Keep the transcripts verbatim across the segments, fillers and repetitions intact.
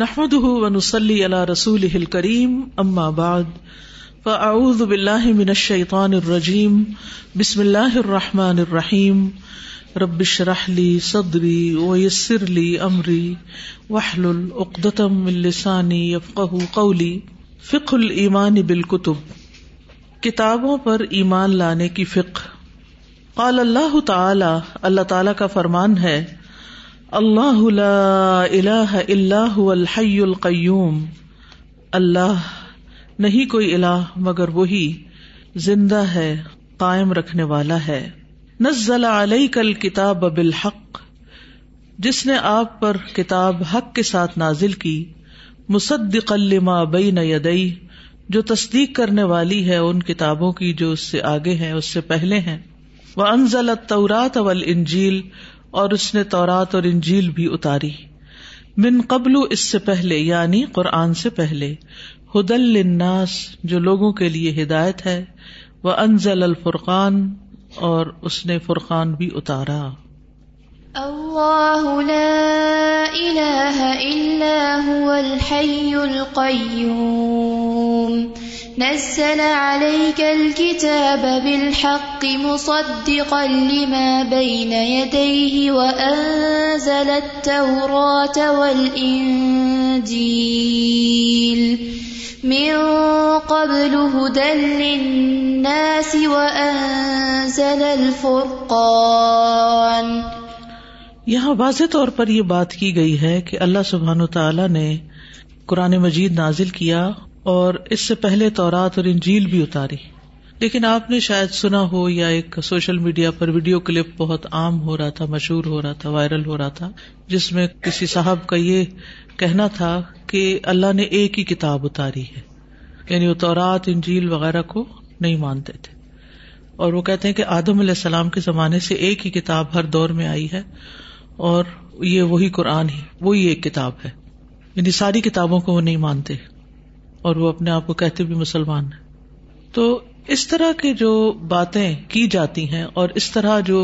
نحمده ونصلي على رسوله الكريم اما بعد فاعوذ بالله من الشيطان الرجيم بسم الله الرحمن الرحيم رب اشرح لي صدري ويسر لي امري واحلل عقدة من لساني يفقهوا قولي فقه الايمان بالكتب، کتابوں پر ایمان لانے کی فقہ۔ قال اللہ تعالی، اللہ تعالی کا فرمان ہے، اللہ لا الہ الا هو الحی القیوم، اللہ نہیں کوئی الہ مگر وہی زندہ ہے، قائم رکھنے والا ہے۔ نزل علیک الکتاب بالحق، جس نے آپ پر کتاب حق کے ساتھ نازل کی، مصدقا لما بین یدی، جو تصدیق کرنے والی ہے ان کتابوں کی جو اس سے آگے ہیں، اس سے پہلے ہیں۔ وانزل التوراۃ والانجیل، اور اس نے تورات اور انجیل بھی اتاری، من قبل، اس سے پہلے، یعنی قرآن سے پہلے، ہدل للناس، جو لوگوں کے لیے ہدایت ہے، وانزل الفرقان، اور اس نے فرقان بھی اتارا۔ اللہ لا الہ الا هو الحی القیوم نزل عليك الكتاب بالحق مصدقا لما بين يديه وأنزل التوراة والإنجيل من قبل هدى للناس وأنزل الفرقان۔ یہاں واضح طور پر یہ بات کی گئی ہے کہ اللہ سبحانہ وتعالی نے قرآن مجید نازل کیا اور اس سے پہلے تورات اور انجیل بھی اتاری۔ لیکن آپ نے شاید سنا ہو، یا ایک سوشل میڈیا پر ویڈیو کلپ بہت عام ہو رہا تھا، مشہور ہو رہا تھا، وائرل ہو رہا تھا، جس میں کسی صاحب کا یہ کہنا تھا کہ اللہ نے ایک ہی کتاب اتاری ہے، یعنی وہ تورات انجیل وغیرہ کو نہیں مانتے تھے، اور وہ کہتے ہیں کہ آدم علیہ السلام کے زمانے سے ایک ہی کتاب ہر دور میں آئی ہے، اور یہ وہی قرآن ہی وہی ایک کتاب ہے، یعنی ساری کتابوں کو وہ نہیں مانتے، اور وہ اپنے آپ کو کہتے بھی مسلمان ہیں۔ تو اس طرح کے جو باتیں کی جاتی ہیں اور اس طرح جو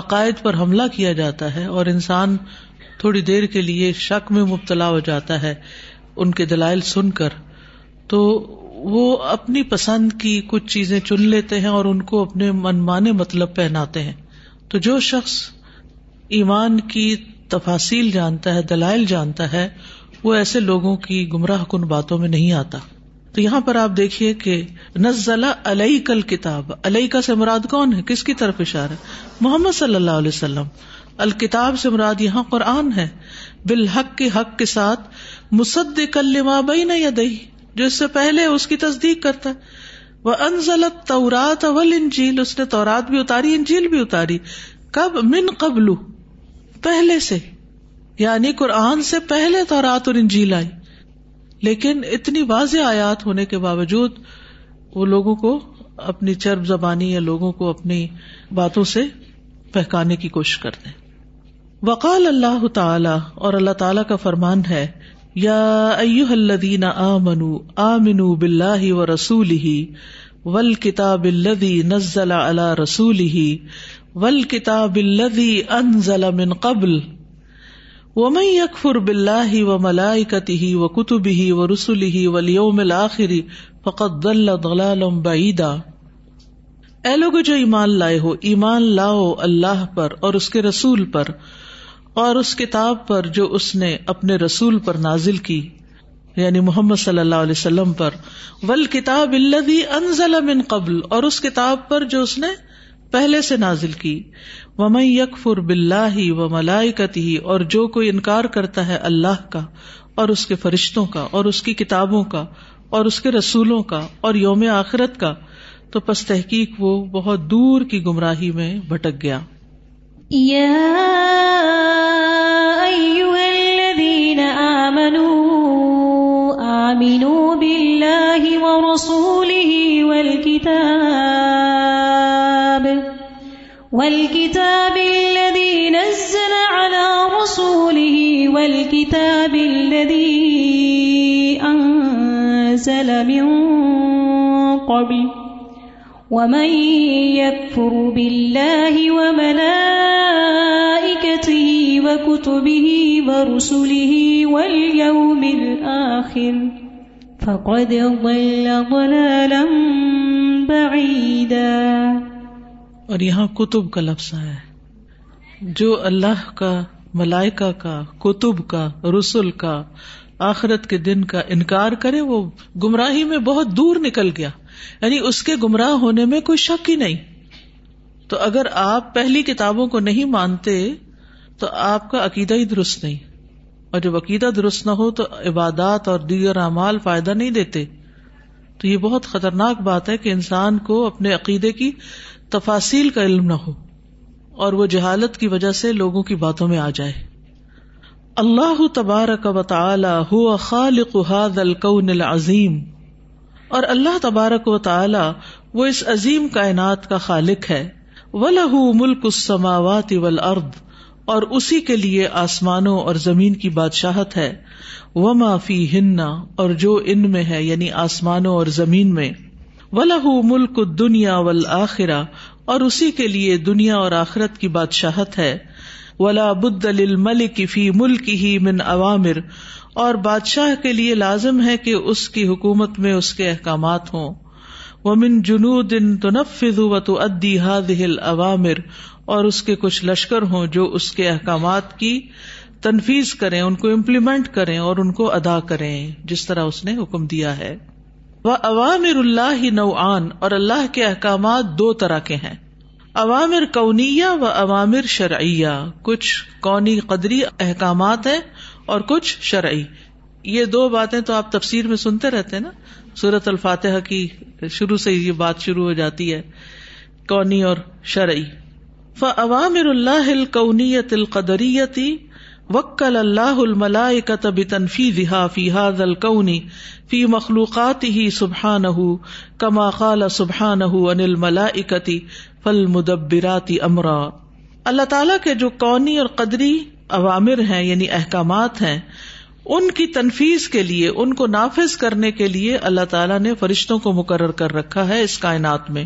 عقائد پر حملہ کیا جاتا ہے، اور انسان تھوڑی دیر کے لیے شک میں مبتلا ہو جاتا ہے ان کے دلائل سن کر، تو وہ اپنی پسند کی کچھ چیزیں چن لیتے ہیں اور ان کو اپنے منمانے مطلب پہناتے ہیں۔ تو جو شخص ایمان کی تفاصیل جانتا ہے، دلائل جانتا ہے، وہ ایسے لوگوں کی گمراہ کن باتوں میں نہیں آتا۔ تو یہاں پر آپ دیکھیے کہ نزل علیک الکتاب، علیک سے مراد کون ہے، کس کی طرف اشارہ؟ محمد صلی اللہ علیہ وسلم۔ الکتاب سے مراد یہاں قرآن ہے، بالحق کے حق کے ساتھ، مصدقا لما بین یدیہ، جو اس سے پہلے اس کی تصدیق کرتا ہے، وانزل التوراۃ والانجیل، اس نے تورات بھی اتاری، انجیل بھی اتاری، کب؟ من قبل، پہلے سے، یعنی قرآن سے پہلے تورات اور انجیل آئی۔ لیکن اتنی واضح آیات ہونے کے باوجود وہ لوگوں کو اپنی چرب زبانی یا لوگوں کو اپنی باتوں سے بہکانے کی کوشش کرتے ہیں۔ وقال اللہ تعالی، اور اللہ تعالی کا فرمان ہے، یا ایہا الذین آمنوا آمنوا باللہ ورسولہ والکتاب الذی نزل علی رسولہ والکتاب الذی انزل من قبل وَمَن يَكْفُرْ بِاللَّهِ وَمَلَائِكَتِهِ وَكُتُبِهِ وَرُسُلِهِ وَالْيَوْمِ الْآخِرِ فَقَدْ ضَلَّ ضَلَالًا بَعِيدًا۔ اے لوگو جو ایمان لائے ہو، ایمان لاؤ اللہ پر اور اس کے رسول پر اور اس کتاب پر جو اس نے اپنے رسول پر نازل کی، یعنی محمد صلی اللہ علیہ وسلم پر، وَالْكِتَابِ الَّذِي أَنزَلَ مِن قَبْلُ، اور اس کتاب پر جو اس نے پہلے سے نازل کی، وَمَن يَكْفُرْ بِاللَّهِ وَمَلَائِكَتِهِ، اور جو کوئی انکار کرتا ہے اللہ کا اور اس کے فرشتوں کا اور اس کی کتابوں کا اور اس کے رسولوں کا اور یوم آخرت کا، تو پس تحقیق وہ بہت دور کی گمراہی میں بھٹک گیا۔ یا ایھا الذین آمنوا آمنوا باللہ ورسولہ والکتاب وَالْكِتَابِ الَّذِي نَزَّلَ عَلَى رَسُولِهِ وَالْكِتَابِ الَّذِي أَنزَلَ مِن قَبْلُ وَمَن يَكْفُرْ بِاللَّهِ وَمَلَائِكَتِهِ وَكُتُبِهِ وَرُسُلِهِ وَالْيَوْمِ الآخر فقد ضل ضلالا بعیدا. اور یہاں کتب کا لفظ آیا ہے جو اللہ کا، ملائکہ کا، کتب کا، رسل کا، آخرت کے دن کا انکار کرے وہ گمراہی میں بہت دور نکل گیا، یعنی اس کے گمراہ ہونے میں کوئی شک ہی نہیں. تو اگر آپ پہلی کتابوں کو نہیں مانتے تو آپ کا عقیدہ ہی درست نہیں، اور جب عقیدہ درست نہ ہو تو عبادات اور دیگر اعمال فائدہ نہیں دیتے. تو یہ بہت خطرناک بات ہے کہ انسان کو اپنے عقیدے کی تفاصیل کا علم نہ ہو اور وہ جہالت کی وجہ سے لوگوں کی باتوں میں آ جائے. اللہ تبارک و تعالی هو خالق هذا الكون العظیم، اور اللہ تبارک و تعالی وہ اس عظیم کائنات کا خالق ہے. وله ملک السماوات والارض، اور اسی کے لیے آسمانوں اور زمین کی بادشاہت ہے. وما فیہن، اور جو ان میں ہے یعنی آسمانوں اور زمین میں. وله ملک الدنیا والآخرہ، اور اسی کے لیے دنیا اور آخرت کی بادشاہت ہے. ولا بد للملک فی ملکہ من اوامر، اور بادشاہ کے لیے لازم ہے کہ اس کی حکومت میں اس کے احکامات ہوں. ومن جنود تنفذ وتؤدی هذه الاوامر، اور اس کے کچھ لشکر ہوں جو اس کے احکامات کی تنفیذ کریں، ان کو امپلیمنٹ کریں اور ان کو ادا کریں جس طرح اس نے حکم دیا ہے. وَأَوَامِرُ اللَّهِ نَوْعَانِ، اور اللہ کے احکامات دو طرح کے ہیں، اوامر کونیہ و اوامر شرعیہ. کچھ کونی قدری احکامات ہیں اور کچھ شرعی. یہ دو باتیں تو آپ تفسیر میں سنتے رہتے ہیں نا، سورۃ الفاتحہ کی شروع سے یہ بات شروع ہو جاتی ہے، کونی اور شرعی. فَأَوَامِرُ اللَّهِ الْكَوْنِيَّةِ الْقَدَرِيَّةِ وکل اللہ الملائکۃ بتنفیذها فی هذا الکون فی مخلوقاته سبحانہ کما قال سبحانہ عن الملائکۃ فالمدبرات امرا. اللہ تعالیٰ کے جو کونی اور قدری اوامر ہیں یعنی احکامات ہیں، ان کی تنفیذ کے لیے، ان کو نافذ کرنے کے لیے اللہ تعالیٰ نے فرشتوں کو مقرر کر رکھا ہے اس کائنات میں،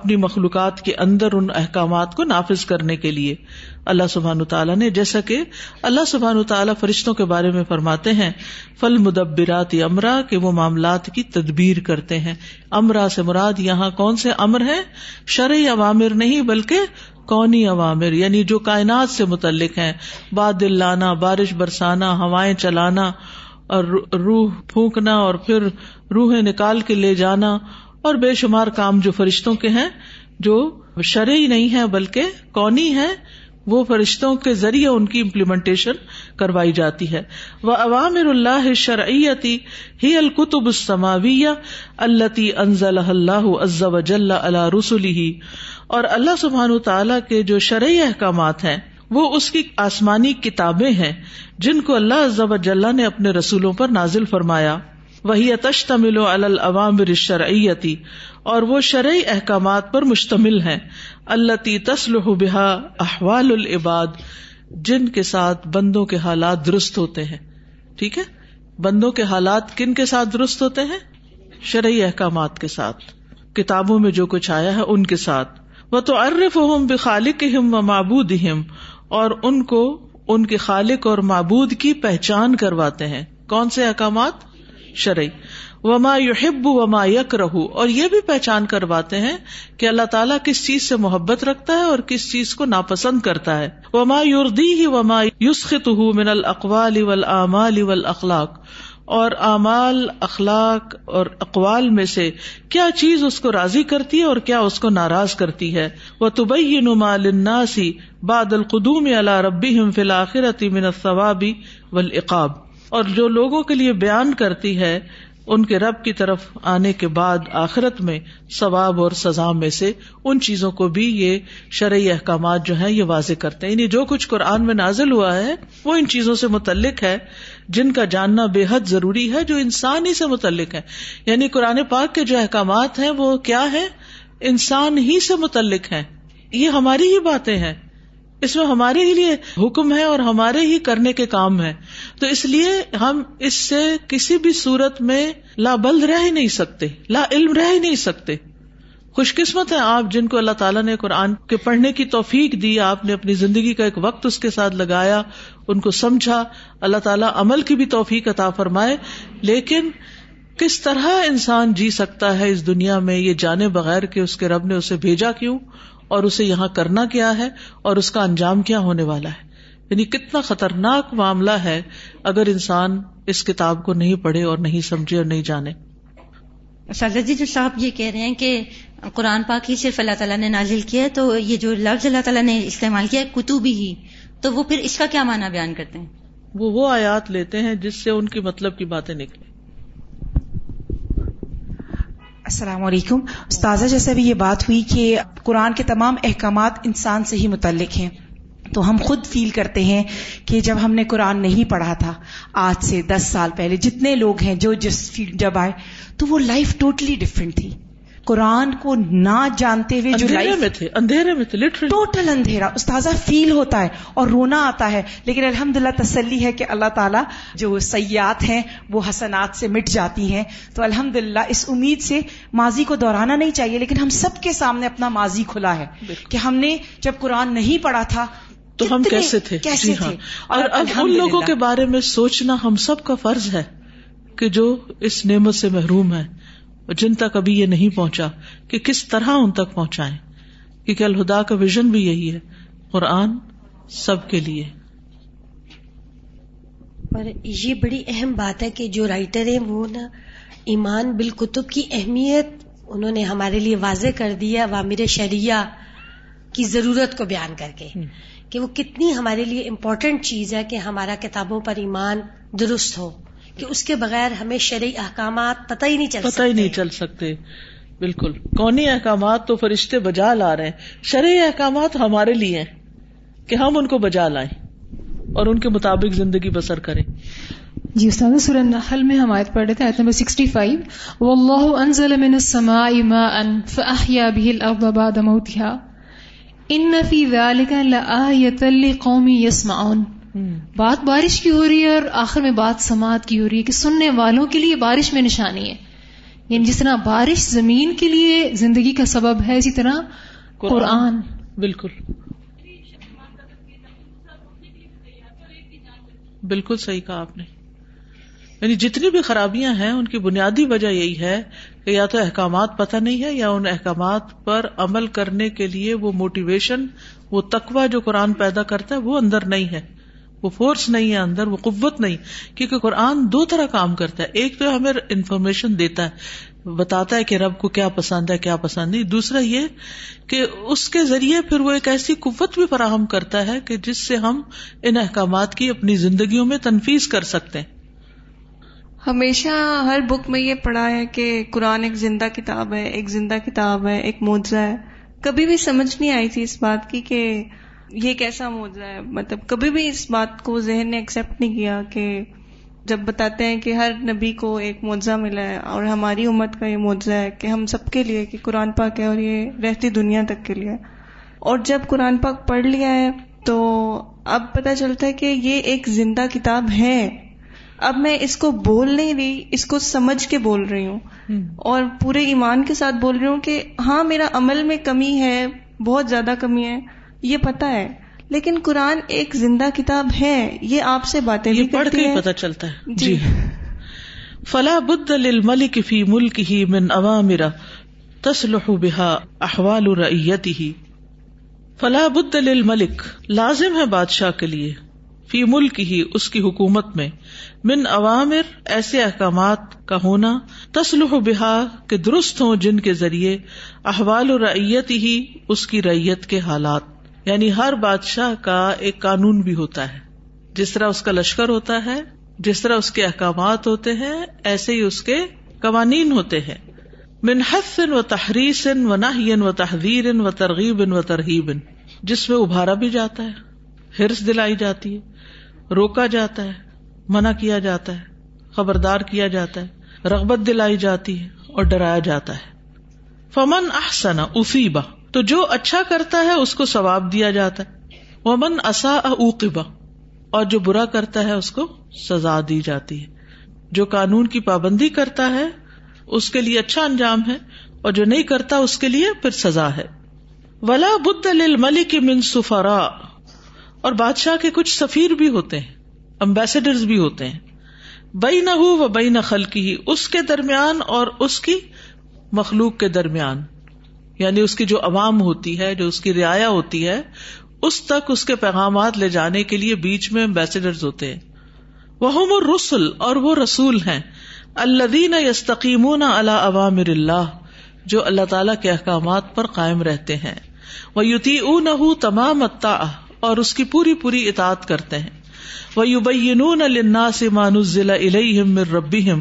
اپنی مخلوقات کے اندر ان احکامات کو نافذ کرنے کے لیے اللہ سبحانہ تعالیٰ نے، جیسا کہ اللہ سبحانہ تعالیٰ فرشتوں کے بارے میں فرماتے ہیں فالمدبرات امرا، کہ وہ معاملات کی تدبیر کرتے ہیں. امرا سے مراد یہاں کون سے امر ہیں؟ شرعی اوامر نہیں بلکہ کونی اوامر، یعنی جو کائنات سے متعلق ہیں، بادل لانا، بارش برسانا، ہوائیں چلانا، اور روح پھونکنا اور پھر روحیں نکال کے لے جانا، اور بے شمار کام جو فرشتوں کے ہیں جو شرعی نہیں ہیں بلکہ کونی ہیں، وہ فرشتوں کے ذریعے ان کی امپلیمنٹیشن کروائی جاتی ہے. وَأَوَامِرُ اللَّهِ الشَّرْعِيَّةِ هِيَ الْكُتُبُ السَّمَاوِيَّةِ الَّتِي أَنزَلَهَا اللَّهُ عَزَّ وَجَلَّ عَلَى رُسُلِهِ، اور اللہ سبحانہ تعالیٰ کے جو شرعی احکامات ہیں وہ اس کی آسمانی کتابیں ہیں جن کو اللہ عز و جل نے اپنے رسولوں پر نازل فرمایا. وَهِيَ تَشْتَمِلُ عَلَى الْأَوَامِرِ الشَّرْعِيَّةِ، اور وہ شرعی احکامات پر مشتمل ہیں. الَّتِي تَصْلُحُ بِهَا أَحْوَالُ الْعِبَادِ، جن کے ساتھ بندوں کے حالات درست ہوتے ہیں. ٹھیک ہے، بندوں کے حالات کن کے ساتھ درست ہوتے ہیں؟ شرعی احکامات کے ساتھ، کتابوں میں جو کچھ آیا ہے ان کے ساتھ. وَتُعَرِّفُهُمْ بِخَالِقِهِمْ وَمَعْبُودِهِمْ، اور ان کو ان کے خالق اور معبود کی پہچان کرواتے ہیں. کون سے احکامات؟ شرعی. وما یحب وما یکرہ، اور یہ بھی پہچان کرواتے ہیں کہ اللہ تعالیٰ کس چیز سے محبت رکھتا ہے اور کس چیز کو ناپسند کرتا ہے. وما یرضیہ وما یسخطہ من الاقوال والآمال والاخلاق، اور اعمال، اخلاق اور اقوال میں سے کیا چیز اس کو راضی کرتی ہے اور کیا اس کو ناراض کرتی ہے. وتبین ما للناس بعد القدوم علی ربہم فی الآخرۃ من الثواب والعقاب، اور جو لوگوں کے لیے بیان کرتی ہے ان کے رب کی طرف آنے کے بعد آخرت میں ثواب اور سزا میں سے ان چیزوں کو بھی یہ شرعی احکامات جو ہیں یہ واضح کرتے ہیں. یعنی جو کچھ قرآن میں نازل ہوا ہے وہ ان چیزوں سے متعلق ہے جن کا جاننا بے حد ضروری ہے، جو انسان ہی سے متعلق ہیں. یعنی قرآن پاک کے جو احکامات ہیں وہ کیا ہیں؟ انسان ہی سے متعلق ہیں، یہ ہماری ہی باتیں ہیں، اس میں ہمارے ہی لیے حکم ہے اور ہمارے ہی کرنے کے کام ہے. تو اس لیے ہم اس سے کسی بھی صورت میں لا بلد رہ ہی نہیں سکتے، لا علم رہ ہی نہیں سکتے. خوش قسمت ہیں آپ جن کو اللہ تعالیٰ نے قرآن کے پڑھنے کی توفیق دی، آپ نے اپنی زندگی کا ایک وقت اس کے ساتھ لگایا، ان کو سمجھا. اللہ تعالیٰ عمل کی بھی توفیق عطا فرمائے. لیکن کس طرح انسان جی سکتا ہے اس دنیا میں یہ جانے بغیر کہ اس کے رب نے اسے بھیجا کیوں اور اسے یہاں کرنا کیا ہے اور اس کا انجام کیا ہونے والا ہے. یعنی کتنا خطرناک معاملہ ہے اگر انسان اس کتاب کو نہیں پڑھے اور نہیں سمجھے اور نہیں جانے. سادہ جی جو صاحب یہ کہہ رہے ہیں کہ قرآن پاک ہی صرف اللہ تعالیٰ نے نازل کیا ہے، تو یہ جو لفظ اللہ تعالیٰ نے استعمال کیا ہے کتبی ہی، تو وہ پھر اس کا کیا معنی بیان کرتے ہیں؟ وہ وہ آیات لیتے ہیں جس سے ان کے مطلب کی باتیں نکلیں. السلام علیکم استاذہ، جیسے ابھی یہ بات ہوئی کہ قرآن کے تمام احکامات انسان سے ہی متعلق ہیں، تو ہم خود فیل کرتے ہیں کہ جب ہم نے قرآن نہیں پڑھا تھا آج سے دس سال پہلے، جتنے لوگ ہیں جو جس فیلڈ جب آئے تو وہ لائف ٹوٹلی ڈفرینٹ تھی. قرآن کو نہ جانتے ہوئے جو لائف میں تھے، اندھیرے میں تھے، لٹرلی ٹوٹل اندھیرا استاذہ فیل ہوتا ہے اور رونا آتا ہے. لیکن الحمدللہ تسلی ہے کہ اللہ تعالیٰ جو سیئات ہیں وہ حسنات سے مٹ جاتی ہیں. تو الحمدللہ اس امید سے ماضی کو دہرانا نہیں چاہیے، لیکن ہم سب کے سامنے اپنا ماضی کھلا ہے کہ ہم نے جب قرآن نہیں پڑھا تھا تو ہم کیسے تھے. جی ہاں، اور اب ان لوگوں کے بارے میں سوچنا ہم سب کا فرض ہے کہ جو اس نعمت سے محروم ہیں اور جن تک ابھی یہ نہیں پہنچا کہ کس طرح ان تک پہنچائیں، کیونکہ الہدا کا ویژن بھی یہی ہے، قرآن سب کے لیے. پر یہ بڑی اہم بات ہے کہ جو رائٹر ہیں وہ نا ایمان بالکتب کی اہمیت انہوں نے ہمارے لیے واضح کر دی ہے، اوامر شرعیہ کی ضرورت کو بیان کر کے کہ وہ کتنی ہمارے لیے امپورٹنٹ چیز ہے کہ ہمارا کتابوں پر ایمان درست ہو، کہ اس کے بغیر ہمیں شرعی احکامات پتہ ہی نہیں چل سکتے پتہ ہی نہیں چل سکتے بالکل. کونی احکامات تو فرشتے بجا لا رہے ہیں، شرعی احکامات ہمارے لیے ہیں کہ ہم ان کو بجا لائیں اور ان کے مطابق زندگی بسر کریں. جی استاد، سورہ النحل میں ہم آیت پڑھ رہے تھے، آیت نمبر سکسٹی فائیو، واللہ انزل من السماء ماء فاحیا به الارض بعد موتها ان فی ذلک لآیۃ لقوم یسمعون. بات بارش کی ہو رہی ہے اور آخر میں بات سماعت کی ہو رہی ہے کہ سننے والوں کے لیے بارش میں نشانی ہے. یعنی جس طرح بارش زمین کے لیے زندگی کا سبب ہے، اسی طرح قرآن, قرآن بالکل بالکل صحیح کہا آپ نے. یعنی جتنی بھی خرابیاں ہیں ان کی بنیادی وجہ یہی ہے کہ یا تو احکامات پتہ نہیں ہے یا ان احکامات پر عمل کرنے کے لیے وہ موٹیویشن، وہ تقویٰ جو قرآن پیدا کرتا ہے وہ اندر نہیں ہے، وہ فورس نہیں ہے اندر، وہ قوت نہیں. کیونکہ قرآن دو طرح کام کرتا ہے، ایک تو ہمیں انفارمیشن دیتا ہے، بتاتا ہے کہ رب کو کیا پسند ہے کیا پسند نہیں، دوسرا یہ کہ اس کے ذریعے پھر وہ ایک ایسی قوت بھی فراہم کرتا ہے کہ جس سے ہم ان احکامات کی اپنی زندگیوں میں تنفیذ کر سکتے ہیں. ہمیشہ ہر بک میں یہ پڑھا ہے کہ قرآن ایک زندہ کتاب ہے، ایک زندہ کتاب ہے، ایک معجزہ ہے. کبھی بھی سمجھ نہیں آئی تھی اس بات کی کہ یہ کیسا معجزہ ہے، مطلب کبھی بھی اس بات کو ذہن نے ایکسیپٹ نہیں کیا کہ جب بتاتے ہیں کہ ہر نبی کو ایک معجزہ ملا ہے اور ہماری امت کا یہ معجزہ ہے کہ ہم سب کے لیے کہ قرآن پاک ہے اور یہ رہتی دنیا تک کے لیے. اور جب قرآن پاک پڑھ لیا ہے تو اب پتہ چلتا ہے کہ یہ ایک زندہ کتاب ہے. اب میں اس کو بول نہیں رہی، اس کو سمجھ کے بول رہی ہوں اور پورے ایمان کے ساتھ بول رہی ہوں کہ ہاں میرا عمل میں کمی ہے، بہت زیادہ کمی ہے، یہ پتہ ہے، لیکن قرآن ایک زندہ کتاب ہے، یہ آپ سے باتیں بھی پڑھ کے پتہ چلتا ہے. جی فلا بد للملک فی ملکہ من اوامر تصلح بها احوال رعیتہ. فلا بد للملک، لازم ہے بادشاہ کے لیے، فی ملک ہی اس کی حکومت میں، من اوامر ایسے احکامات کا ہونا، تصلح بہا کہ درست ہوں جن کے ذریعے، احوال رعیت ہی اس کی رعیت کے حالات. یعنی ہر بادشاہ کا ایک قانون بھی ہوتا ہے، جس طرح اس کا لشکر ہوتا ہے، جس طرح اس کے احکامات ہوتے ہیں، ایسے ہی اس کے قوانین ہوتے ہیں. من حث و تحریص و نہی و تحذیر و ترغیب و ترہیب، جس میں ابھارا بھی جاتا ہے، ہرس دلائی جاتی ہے، روکا جاتا ہے، منع کیا جاتا ہے، خبردار کیا جاتا ہے، رغبت دلائی جاتی ہے اور ڈرایا جاتا ہے. فمن احسن اصیبہ، تو جو اچھا کرتا ہے اس کو ثواب دیا جاتا ہے، ومن اساء عوقبہ، اور جو برا کرتا ہے اس کو سزا دی جاتی ہے. جو قانون کی پابندی کرتا ہے اس کے لیے اچھا انجام ہے، اور جو نہیں کرتا اس کے لیے پھر سزا ہے. ولا بد للملک من سفراء، اور بادشاہ کے کچھ سفیر بھی ہوتے ہیں، امبیسڈرز بھی ہوتے ہیں، بینہ و بین خلقہ، اس کے درمیان اور اس کی مخلوق کے درمیان، یعنی اس کی جو عوام ہوتی ہے، جو اس کی رعایا ہوتی ہے، اس تک اس کے پیغامات لے جانے کے لیے بیچ میں امبیسڈرز ہوتے ہیں. وہم الرسل، اور وہ رسول ہیں، الذین یستقیمون علی اوامر اللہ، جو اللہ تعالیٰ کے احکامات پر قائم رہتے ہیں، ویطیعونہ تمام الطاعة، اور اس کی پوری پوری اطاعت کرتے ہیں، ویبینون للناس ما نزل الیہم من ربہم،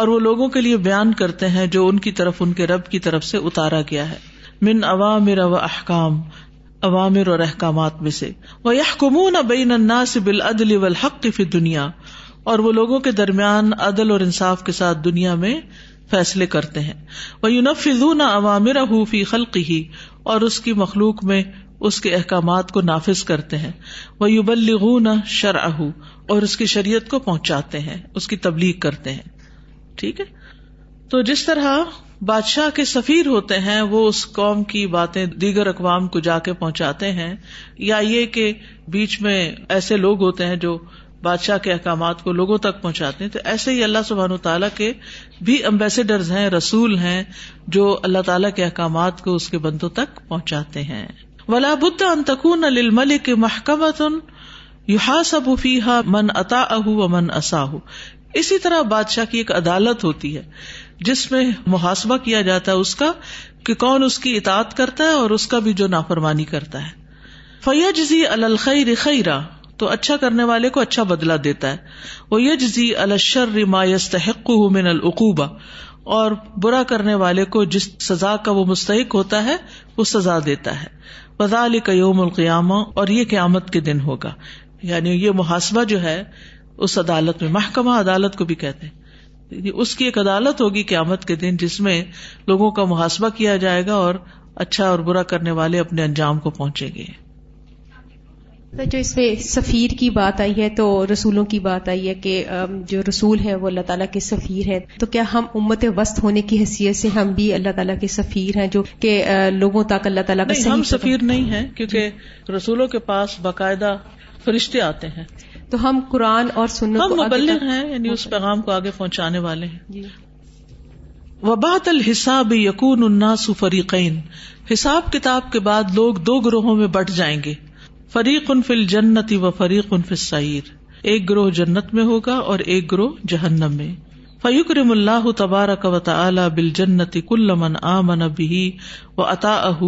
اور وہ لوگوں کے لیے بیان کرتے ہیں جو ان کی طرف ان کے رب کی طرف سے اتارا گیا ہے، من اوامر و احکام، اوامر اور احکامات میں سے، وَيَحْكُمُونَ بَيْنَ النَّاسِ بِالْعَدْلِ وَالْحَقِّ فِي الدُّنْيَا، اور وہ لوگوں کے درمیان عدل اور انصاف کے ساتھ دنیا میں فیصلے کرتے ہیں، وَيُنَفِّذُونَ أَوَامِرَهُ فِي خَلْقِهِ، اور اس کی مخلوق میں اس کے احکامات کو نافذ کرتے ہیں، وَيُبَلِّغُونَ شَرْعَهُ، اور اس کی شریعت کو پہنچاتے ہیں، اس کی تبلیغ کرتے ہیں. ٹھیک ہے، تو جس طرح بادشاہ کے سفیر ہوتے ہیں، وہ اس قوم کی باتیں دیگر اقوام کو جا کے پہنچاتے ہیں، یا یہ کہ بیچ میں ایسے لوگ ہوتے ہیں جو بادشاہ کے احکامات کو لوگوں تک پہنچاتے ہیں، تو ایسے ہی اللہ سبحانہ وتعالیٰ کے بھی امبیسڈرز ہیں، رسول ہیں، جو اللہ تعالیٰ کے احکامات کو اس کے بندوں تک پہنچاتے ہیں. وَلَا بُدَّ أَن تَكُونَ لِلْمَلِكِ مَحْكَمَةٌ يُحَاسَبُ فِيهَا مَنْ أَطَاعَهُ وَمَنْ عَصَاهُ، اسی طرح بادشاہ کی ایک عدالت ہوتی ہے جس میں محاسبہ کیا جاتا ہے اس کا، کہ کون اس کی اطاعت کرتا ہے اور اس کا بھی جو نافرمانی کرتا ہے. فَيَجْزِي عَلَى الْخَيْرِ خَيْرًا، تو اچھا کرنے والے کو اچھا بدلہ دیتا ہے، وَيَجْزِي عَلَى الشَّرِّ مَا يَسْتَحِقُّهُ مِنَ الْعُقُوبَةِ، اور برا کرنے والے کو جس سزا کا وہ مستحق ہوتا ہے وہ سزا دیتا ہے، وَذَلِكَ يَوْمُ الْقِيَامَةِ، اور یہ قیامت کے دن ہوگا. یعنی یہ محاسبہ جو ہے اس عدالت میں، محکمہ عدالت کو بھی کہتے ہیں، اس کی ایک عدالت ہوگی قیامت کے دن جس میں لوگوں کا محاسبہ کیا جائے گا اور اچھا اور برا کرنے والے اپنے انجام کو پہنچیں گے. جو اس میں سفیر کی بات آئی ہے، تو رسولوں کی بات آئی ہے کہ جو رسول ہیں وہ اللہ تعالیٰ کے سفیر ہیں، تو کیا ہم امت وسط ہونے کی حیثیت سے ہم بھی اللہ تعالیٰ کے سفیر ہیں، جو کہ لوگوں تک اللہ تعالیٰ کا؟ ہم سفیر نہیں ہیں، کیونکہ رسولوں کے پاس باقاعدہ فرشتے آتے ہیں، تو ہم قرآن اور سنت ہم مبلغ ہیں، یعنی اس پیغام کو آگے پہنچانے والے ہیں. وبعد الحساب یکون الناس فریقین، حساب کتاب کے بعد لوگ دو گروہوں میں بٹ جائیں گے، فریق فی الجنت و فریق فی السعیر، ایک گروہ جنت میں ہوگا اور ایک گروہ جہنم میں. فیکرم اللہ تبارک و تعالی بالجنت کل من آمن به واطاعہ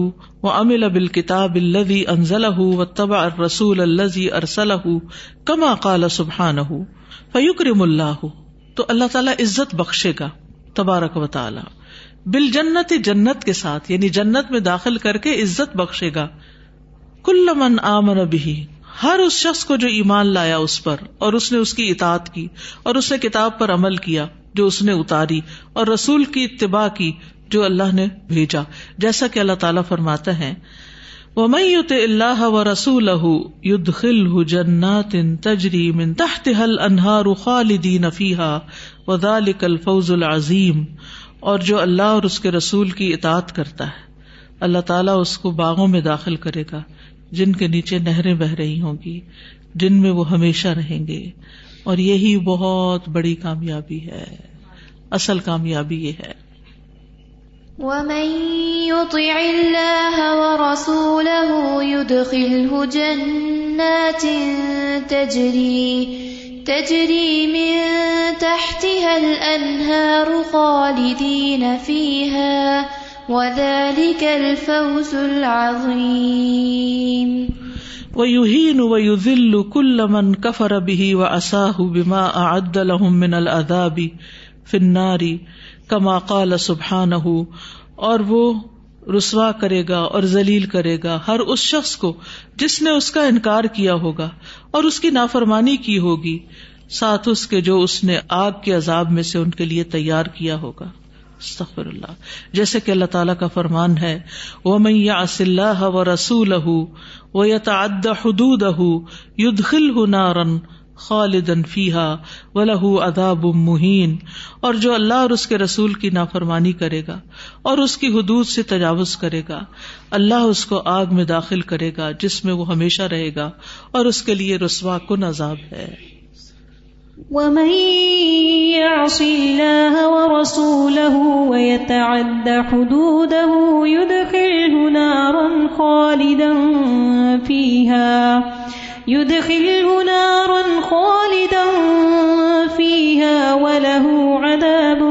وعمل بالکتاب الذی انزلہ واتبع الرسول الذی ارسلہ کما قال سبحانہ فیکرم اللہ، تو اللہ تعالیٰ عزت بخشے گا تبارک و تعالی، بالجنت، جنت کے ساتھ، یعنی جنت میں داخل کر کے عزت بخشے گا، کل من آمن به، ہر اس شخص کو جو ایمان لایا اس پر اور اس نے اس کی اطاعت کی اور اس نے کتاب پر عمل کیا جو اس نے اتاری اور رسول کی اتباع کی جو اللہ نے بھیجا، جیسا کہ اللہ تعالیٰ فرماتا ہے وَمَن يُطِعِ اللَّهَ وَرَسُولَهُ يُدْخِلْهُ جَنَّاتٍ تَجْرِي مِن تَحْتِهَا الْأَنْهَارُ خَالِدِينَ فِيهَا وَذَلِكَ الْفَوْزُ الْعَظِيمُ، اور جو اللہ اور اس کے رسول کی اطاعت کرتا ہے اللہ تعالیٰ اس کو باغوں میں داخل کرے گا جن کے نیچے نہریں بہ رہی ہوں گی، جن میں وہ ہمیشہ رہیں گے، اور یہی بہت بڑی کامیابی ہے، اصل کامیابی یہ ہے. وَمَن يُطِعِ اللَّهَ وَرَسُولَهُ يُدْخِلْهُ جَنَّاتٍ تَجْرِي تَجْرِي مِن تَحْتِهَا الْأَنْهَارُ خَالِدِينَ فِيهَا وَذَلِكَ الْفَوْزُ الْعَظِيمُ. وَيُهِينُ وَيُذِلُّ كُلَّ مَنْ كَفَرَ بِهِ وَعَصَاهُ بِمَا أَعَدَّ لَهُم مِّنَ الْعَذَابِ فِي النَّارِ كَمَا قَالَ سُبْحَانَهُ، اور وہ رسوا کرے گا اور ذلیل کرے گا ہر اس شخص کو جس نے اس کا انکار کیا ہوگا اور اس کی نافرمانی کی ہوگی، ساتھ اس کے جو اس نے آگ کے عذاب میں سے ان کے لیے تیار کیا ہوگا. استغفر اللہ، جیسے کہ اللہ تعالیٰ کا فرمان ہے وَمَن يَعْصِ اللَّهَ وَرَسُولَهُ وَيَتَعَدَّ حُدُودَهُ يُدْخِلْهُ نَارًا خالداً فیہا ولہ عذاب مہین، اور جو اللہ اور اس کے رسول کی نافرمانی کرے گا اور اس کی حدود سے تجاوز کرے گا، اللہ اس کو آگ میں داخل کرے گا جس میں وہ ہمیشہ رہے گا، اور اس کے لیے رسوا کن عذاب ہے۔ وَمَن يَعْصِ اللَّهَ وَرَسُولَهُ وَيَتَعَدَّ حُدُودَهُ يُدْخِلْهُ نَارًا خَالِدًا فِيهَا يدخله نارا خالدا فيها وله عذاب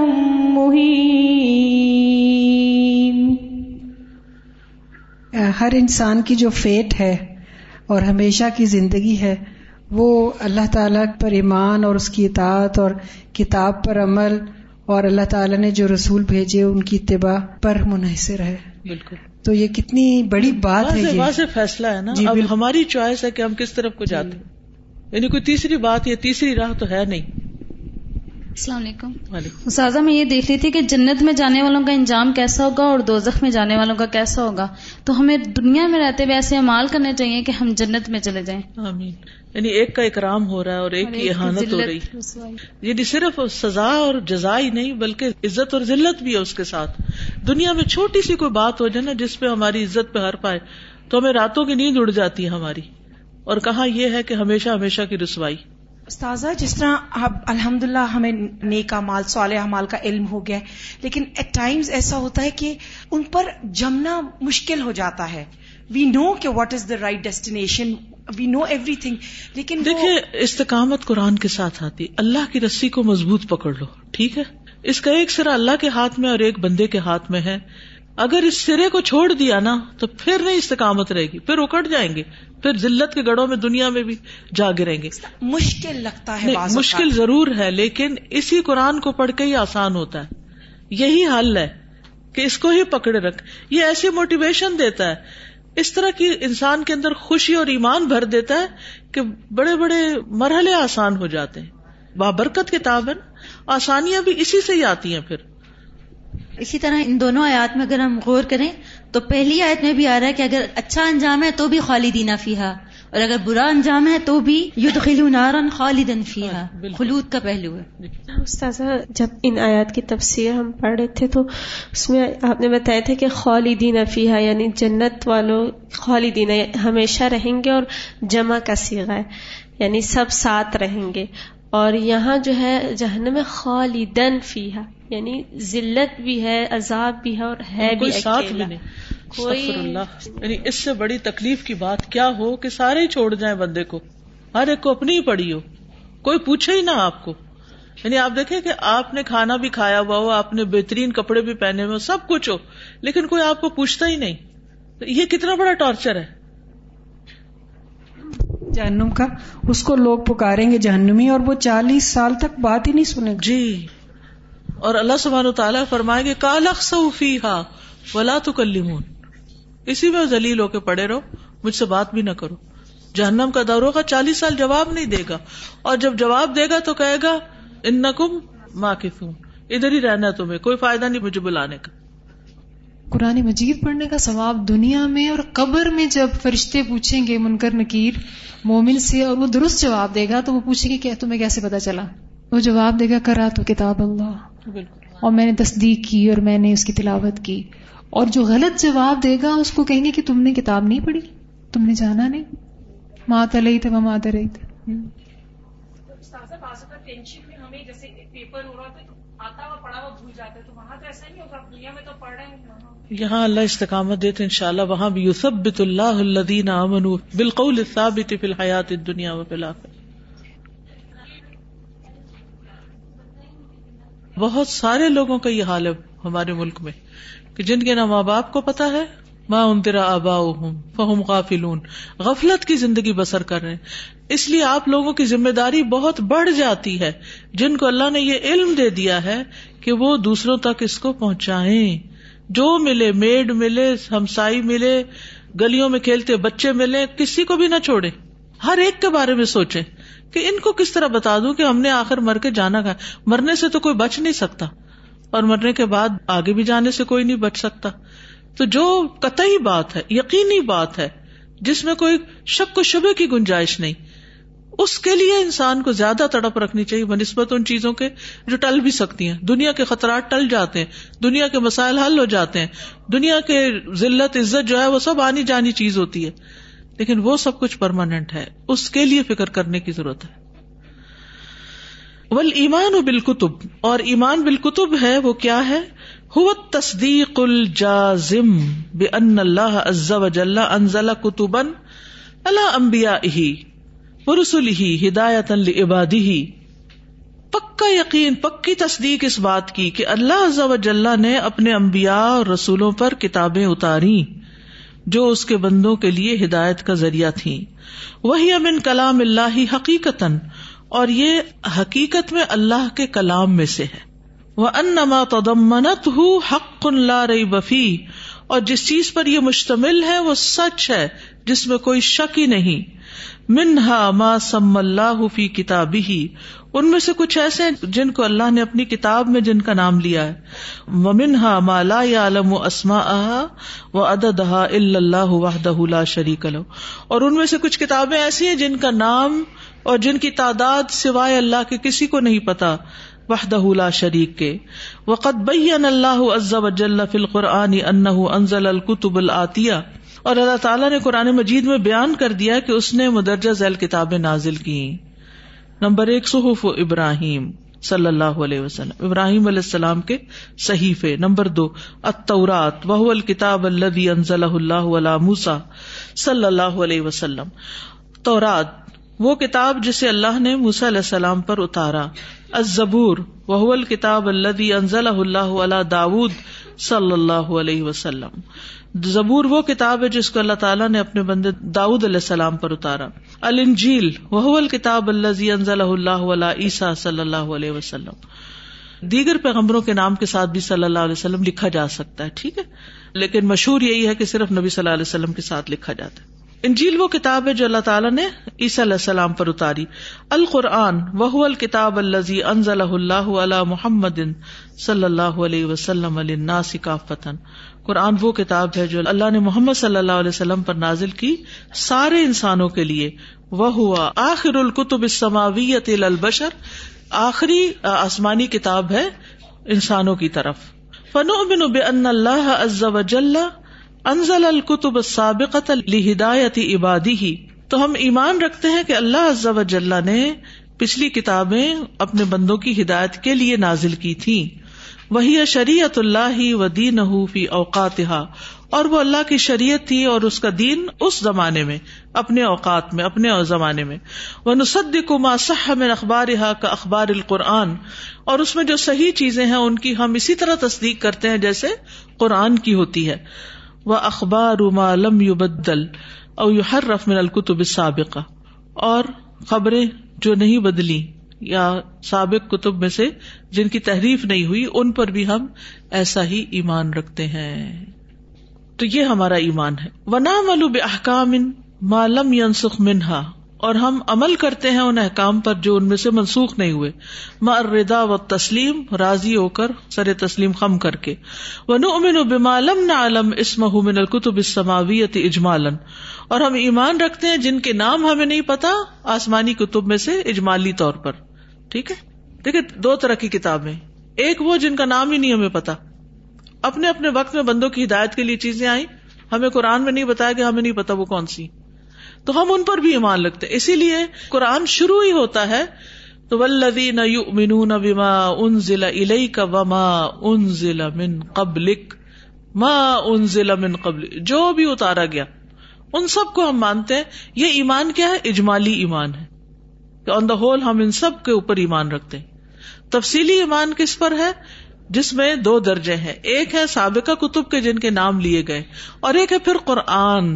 مہین۔ ہر انسان کی جو فیٹ ہے اور ہمیشہ کی زندگی ہے، وہ اللہ تعالیٰ پر ایمان اور اس کی اطاعت اور کتاب پر عمل اور اللہ تعالیٰ نے جو رسول بھیجے ان کی اتباع پر منحصر ہے۔ بالکل، تو یہ کتنی بڑی بات ہے، یہ واضح فیصلہ ہے نا۔ اب ہماری چوائس ہے کہ ہم کس طرف کو جاتے ہیں، یعنی کوئی تیسری بات یا تیسری راہ تو ہے نہیں۔ السلام علیکم۔ وعلیکم۔ استاذہ، میں یہ دیکھ رہی تھی کہ جنت میں جانے والوں کا انجام کیسا ہوگا اور دوزخ میں جانے والوں کا کیسا ہوگا، تو ہمیں دنیا میں رہتے ہوئے ایسے اعمال کرنے چاہیے کہ ہم جنت میں چلے جائیں۔ آمین۔ یعنی ایک کا اکرام ہو رہا ہے اور ایک کی اہانت ہو رہی ہے، یعنی صرف سزا اور جزا ہی نہیں بلکہ عزت اور ذلت بھی ہے اس کے ساتھ۔ دنیا میں چھوٹی سی کوئی بات ہو جائے نا جس پہ ہماری عزت پہ ہر پائے تو ہمیں راتوں کی نیند اڑ جاتی ہے ہماری، اور کہاں یہ ہے کہ ہمیشہ ہمیشہ کی رسوائی۔ استاذہ، جس طرح الحمدللہ ہمیں نیک اعمال صالح اعمال کا علم ہو گیا ہے، لیکن ایٹ ٹائمز ایسا ہوتا ہے کہ ان پر جمنا مشکل ہو جاتا ہے۔ وی نو کہ what is the right destination, we know everything, لیکن دیکھیں استقامت قرآن کے ساتھ آتی ہے۔ اللہ کی رسی کو مضبوط پکڑ لو، ٹھیک ہے؟ اس کا ایک سرا اللہ کے ہاتھ میں اور ایک بندے کے ہاتھ میں ہے۔ اگر اس سرے کو چھوڑ دیا نا تو پھر نہیں استقامت رہے گی، پھر اکڑ جائیں گے، پھر ذلت کے گڑھوں میں دنیا میں بھی جا گریں گے۔ مشکل لگتا ہے، مشکل ضرور ہے، لیکن اسی قرآن کو پڑھ کے ہی آسان ہوتا ہے۔ یہی حل ہے کہ اس کو ہی پکڑے رکھ، یہ ایسی موٹیویشن دیتا ہے، اس طرح کی انسان کے اندر خوشی اور ایمان بھر دیتا ہے کہ بڑے بڑے مرحلے آسان ہو جاتے ہیں۔ بابرکت کتاب ہے، آسانیاں بھی اسی سے ہی آتی ہیں۔ پھر اسی طرح ان دونوں آیات میں اگر ہم غور کریں تو پہلی آیت میں بھی آ رہا ہے کہ اگر اچھا انجام ہے تو بھی خالدین فیہا، اور اگر برا انجام ہے تو بھی یدخلوا نارا خالدا فیہا، خلود کا پہلو ہے۔ استاذہ، جب ان آیات کی تفسیر ہم پڑھ رہے تھے تو اس میں آپ نے بتایا تھا کہ خالدین فیہا یعنی جنت والوں خالدین ہمیشہ رہیں گے، اور جمع کا صیغہ ہے یعنی سب ساتھ رہیں گے، اور یہاں جو ہے جہنم میں خالدن فیہا یعنی ذلت بھی ہے، عذاب بھی ہے، اور ہے بھی ساتھ بھی نہیں۔ استغفر اللہ، یعنی اس سے بڑی تکلیف کی بات کیا ہو کہ سارے ہی چھوڑ جائیں بندے کو، ہر ایک کو اپنی ہی پڑی ہو، کوئی پوچھے ہی نہ آپ کو۔ یعنی آپ دیکھیں کہ آپ نے کھانا بھی کھایا ہوا ہو، آپ نے بہترین کپڑے بھی پہنے ہوئے، سب کچھ ہو، لیکن کوئی آپ کو پوچھتا ہی نہیں، تو یہ کتنا بڑا ٹارچر ہے۔ جہنم کا اس کو لوگ پکاریں گے جہنمی، اور وہ چالیس سال تک بات ہی نہیں سنے گا۔ جی، اور اللہ سبحانہ و تعالیٰ فرمائیں گے قال اخسؤوا فیہا ولا تکلمون، اسی میں ذلیل ہو کے پڑے رہو، مجھ سے بات بھی نہ کرو۔ جہنم کا دور ہوگا، چالیس سال جواب نہیں دے گا، اور جب جواب دے گا تو کہے گا انکم ماکثون، ادھر ہی رہنا، تمہیں کوئی فائدہ نہیں مجھے بلانے کا۔ قرآن مجید پڑھنے کا ثواب دنیا میں اور قبر میں جب فرشتے پوچھیں گے منکر نکیر مومن سے اور وہ درست جواب دے گا تو وہ پوچھیں گے کہ تمہیں کیسے پتا چلا، وہ جواب دے گا کرا تو کتاب اللہ، بالکل، اور میں نے تصدیق کی اور میں نے اس کی تلاوت کی۔ اور جو غلط جواب دے گا اس کو کہیں گے کہ تم نے کتاب نہیں پڑھی، تم نے جانا نہیں، مات علیت و مات علیت۔ استاذہ، بعض اوقات ٹینشن میں ہمیں جیسے پیپر ہو رہا تو آتا ہوا پڑھا ہوا بھول جاتے، تو وہاں تو ایسا نہیں ہوگا، دنیا میں تو پڑھ رہے ہیں۔ یہاں اللہ استقامت دیتے انشاءاللہ، وہاں بھی یثبت اللہ الذین آمنوا بالقول الثابت فی الحیات الدنیا و فی الآخرہ۔ بہت سارے لوگوں کا یہ حال ہے ہمارے ملک میں کہ جن کے نہ ماں باپ کو پتا ہے، ما انذر آباؤہم فہم غافلون، غفلت کی زندگی بسر کر رہے ہیں۔ اس لیے آپ لوگوں کی ذمہ داری بہت بڑھ جاتی ہے، جن کو اللہ نے یہ علم دے دیا ہے کہ وہ دوسروں تک اس کو پہنچائیں۔ جو ملے، میڈ ملے، ہمسائی ملے، گلیوں میں کھیلتے بچے ملے، کسی کو بھی نہ چھوڑیں، ہر ایک کے بارے میں سوچیں کہ ان کو کس طرح بتا دوں کہ ہم نے آخر مر کے جانا ہے۔ مرنے سے تو کوئی بچ نہیں سکتا، اور مرنے کے بعد آگے بھی جانے سے کوئی نہیں بچ سکتا، تو جو قطعی بات ہے، یقینی بات ہے، جس میں کوئی شک و شبے کی گنجائش نہیں، اس کے لیے انسان کو زیادہ تڑپ رکھنی چاہیے بنسبت ان چیزوں کے جو ٹل بھی سکتی ہیں. دنیا کے خطرات ٹل جاتے ہیں, دنیا کے مسائل حل ہو جاتے ہیں, دنیا کے ذلت عزت جو ہے وہ سب آنی جانی چیز ہوتی ہے, لیکن وہ سب کچھ پرماننٹ ہے, اس کے لیے فکر کرنے کی ضرورت ہے. والایمان بالکتب, اور ایمان بالکتب ہے وہ کیا ہے؟ هو التصدیق الجازم بأن اللہ عز وجل انزل کتبا علی انبیائہ ورسلہ ہدایتا لعبادہ. پکا یقین, پکی تصدیق اس بات کی کہ اللہ عز وجل نے اپنے انبیاء اور رسولوں پر کتابیں اتاری جو اس کے بندوں کے لیے ہدایت کا ذریعہ تھیں. وہی من کلام اللہ حقیقتاً, اور یہ حقیقت میں اللہ کے کلام میں سے ہے. وَأَنَّمَا تَضَمَّنَتْهُ حَقٌّ لَا رَيْبَ فِيهِ, اور جس چیز پر یہ مشتمل ہے وہ سچ ہے جس میں کوئی شک ہی نہیں. مِنْهَا مَا سَمَّى اللَّهُ فِي كِتَابِهِ, ان میں سے کچھ ایسے ہیں جن کو اللہ نے اپنی کتاب میں جن کا نام لیا ہے. وَمِنْهَا مَا لَا يَعْلَمُ أَسْمَاءَهَا وَعَدَدَهَا إِلَّا اللَّهُ وَحْدَهُ لَا شَرِيكَ لَهُ, اور ان میں سے کچھ کتابیں ایسی ہیں جن کا نام اور جن کی تعداد سوائے اللہ کے کسی کو نہیں پتا, وحدہ لا شریک کے. وقد بین اللہ عز وجل فی القرآن انہ انزل الکتب الآتیہ, اور اللہ تعالیٰ نے قرآن مجید میں بیان کر دیا کہ اس نے مدرجہ ذیل کتابیں نازل کی. نمبر ایک صحف ابراہیم صلی اللہ علیہ وسلم, ابراہیم علیہ السلام کے صحیفے. نمبر دو التورات, وہو الکتاب الذی انزلہ اللہ علی موسیٰ صلی اللہ علیہ وسلم, تورات وہ کتاب جسے اللہ نے موسیٰ علیہ السلام پر اتارا. الزبور, وہو الکتاب الذی انزلہ اللہ علی داود صلی اللہ علیہ وسلم, زبور وہ کتاب ہے جس کو اللہ تعالیٰ نے اپنے بندے داؤد علیہ السلام پر اتارا. الانجیل, وہو الکتاب الذی انزلہ اللہ علی عیسیٰ صلی اللہ علیہ وسلم. دیگر پیغمبروں کے نام کے ساتھ بھی صلی اللہ علیہ وسلم لکھا جا سکتا ہے, ٹھیک ہے, لیکن مشہور یہی ہے کہ صرف نبی صلی اللہ علیہ وسلم کے ساتھ لکھا جاتا ہے. انجیل وہ کتاب ہے جو اللہ تعالیٰ نے عیسیٰ علیہ السلام پر اتاری. القرآن, وہو الکتاب الذی انزلہ اللہ علی محمد صلی اللہ علیہ وسلم للناس کافۃً, قرآن وہ کتاب ہے جو اللہ نے محمد صلی اللہ علیہ وسلم پر نازل کی سارے انسانوں کے لیے. وہو آخر الکتب السماویۃ للبشر, آخری آسمانی کتاب ہے انسانوں کی طرف. فنؤمن بأن اللہ عز وجل انزل الکتب السابقۃ لہدایت عبادہ, تو ہم ایمان رکھتے ہیں کہ اللہ عز و جل نے پچھلی کتابیں اپنے بندوں کی ہدایت کے لیے نازل کی تھیں. وہی شریعت اللہ و دینہ فی اوقاتہا, اور وہ اللہ کی شریعت تھی اور اس کا دین اس زمانے میں, اپنے اوقات میں, اپنے زمانے میں. ونصدق ما صح من اخبارہا کا اخبار القرآن, اور اس میں جو صحیح چیزیں ہیں ان کی ہم اسی طرح تصدیق کرتے ہیں جیسے قرآن کی ہوتی ہے. وَأَخْبَارُ مَا لَمْ يُبَدَّلْ أَوْ يُحَرَّفْ مِنَ الْكُتُبِ السَّابِقَةِ, اور خبریں جو نہیں بدلی یا سابق کتب میں سے جن کی تحریف نہیں ہوئی ان پر بھی ہم ایسا ہی ایمان رکھتے ہیں. تو یہ ہمارا ایمان ہے. وَنَعْمَلُ بِأَحْكَامٍ مَا لَمْ يَنْسُخْ مِنْهَا, اور ہم عمل کرتے ہیں ان احکام پر جو ان میں سے منسوخ نہیں ہوئے. مع الرضا والتسلیم, راضی ہو کر, سر تسلیم خم کر کے. ونؤمن بما لم نعلم اسمہ من الکتب السماویۃ اجمالا, اور ہم ایمان رکھتے ہیں جن کے نام ہمیں نہیں پتا آسمانی کتب میں سے اجمالی طور پر, ٹھیک ہے. دیکھیں دو طرح کی کتابیں, ایک وہ جن کا نام ہی نہیں ہمیں پتا, اپنے اپنے وقت میں بندوں کی ہدایت کے لیے چیزیں آئیں, ہمیں قرآن میں نہیں بتایا کہ ہمیں نہیں پتا وہ کون سی, تو ہم ان پر بھی ایمان رکھتے. اسی لیے قرآن شروع ہی ہوتا ہے تو والذین یؤمنون بما انزل الیک وما انزل من قبلک, ما انزل من قبل, جو بھی اتارا گیا ان سب کو ہم مانتے ہیں. یہ ایمان کیا ہے؟ اجمالی ایمان ہے کہ آن دا ہول ہم ان سب کے اوپر ایمان رکھتے ہیں. تفصیلی ایمان کس پر ہے؟ جس میں دو درجے ہیں, ایک ہے سابقہ کتب کے جن کے نام لیے گئے, اور ایک ہے پھر قرآن.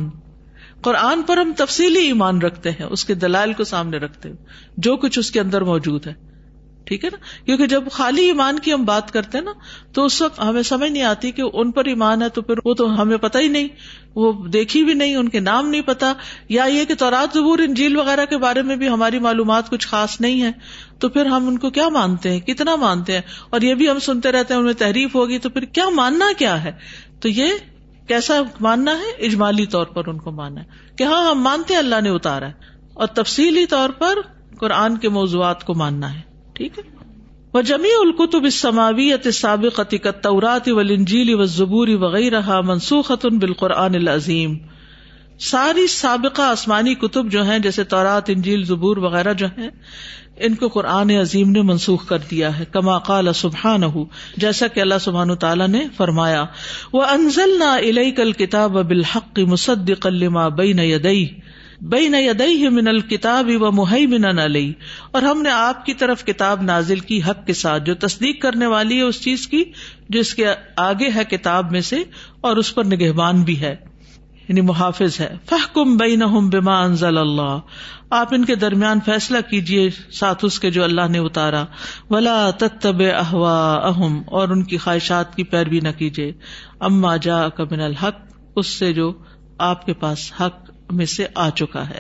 قرآن پر ہم تفصیلی ایمان رکھتے ہیں, اس کے دلائل کو سامنے رکھتے ہیں, جو کچھ اس کے اندر موجود ہے, ٹھیک ہے نا. کیونکہ جب خالی ایمان کی ہم بات کرتے ہیں نا تو اس وقت ہمیں سمجھ نہیں آتی کہ ان پر ایمان ہے تو پھر وہ تو ہمیں پتہ ہی نہیں, وہ دیکھی بھی نہیں, ان کے نام نہیں پتا, یا یہ کہ تورات زبور انجیل وغیرہ کے بارے میں بھی ہماری معلومات کچھ خاص نہیں ہے, تو پھر ہم ان کو کیا مانتے ہیں, کتنا مانتے ہیں, اور یہ بھی ہم سنتے رہتے ہیں ان میں تحریف ہوگی, تو پھر کیا ماننا کیا ہے. تو یہ کیسا ماننا ہے؟ اجمالی طور پر ان کو ماننا ہے کہ ہاں ہم مانتے ہیں اللہ نے اتارا ہے, اور تفصیلی طور پر قرآن کے موضوعات کو ماننا ہے. ٹھیک ہے. وجمیع الکتب السماویۃ السابقۃ کالتوراۃ والانجیل والزبور وغیرہا منسوخۃ بالقرآن العظیم. ساری سابقہ آسمانی کتب جو ہیں جیسے تورات، انجیل، زبور وغیرہ جو ہیں ان کو قرآن عظیم نے منسوخ کر دیا ہے. کما قال سبحانہ، جیسا کہ اللہ سبحانہ تعالیٰ نے فرمایا، وَأَنزَلْنَا إِلَيْكَ الْكِتَابَ بِالْحَقِّ مُصَدِّقًا لِمَا بَيْنَ يَدَيْهِ بَيْنَ يَدَيْهِ مِنَ الْكِتَابِ وَمُهَيْمِنًا عَلَيْهِ، اور ہم نے آپ کی طرف کتاب نازل کی حق کے ساتھ، جو تصدیق کرنے والی ہے اس چیز کی جو اس کے آگے ہے کتاب میں سے، اور اس پر نگہبان بھی ہے، یعنی محافظ ہے. فَحْكُمْ بَيْنَهُمْ بِمَا أَنزَلَ اللَّهُ، آپ ان کے درمیان فیصلہ کیجئے ساتھ اس کے جو اللہ نے اتارا. وَلَا تَتَّبِعْ أَهْوَاءَهُمْ، اور ان کی خواہشات کی پیروی نہ کیجئے. أَمَّا جَاءَكَ مِنَ الْحَقِّ، اس سے جو آپ کے پاس حق میں سے آ چکا ہے.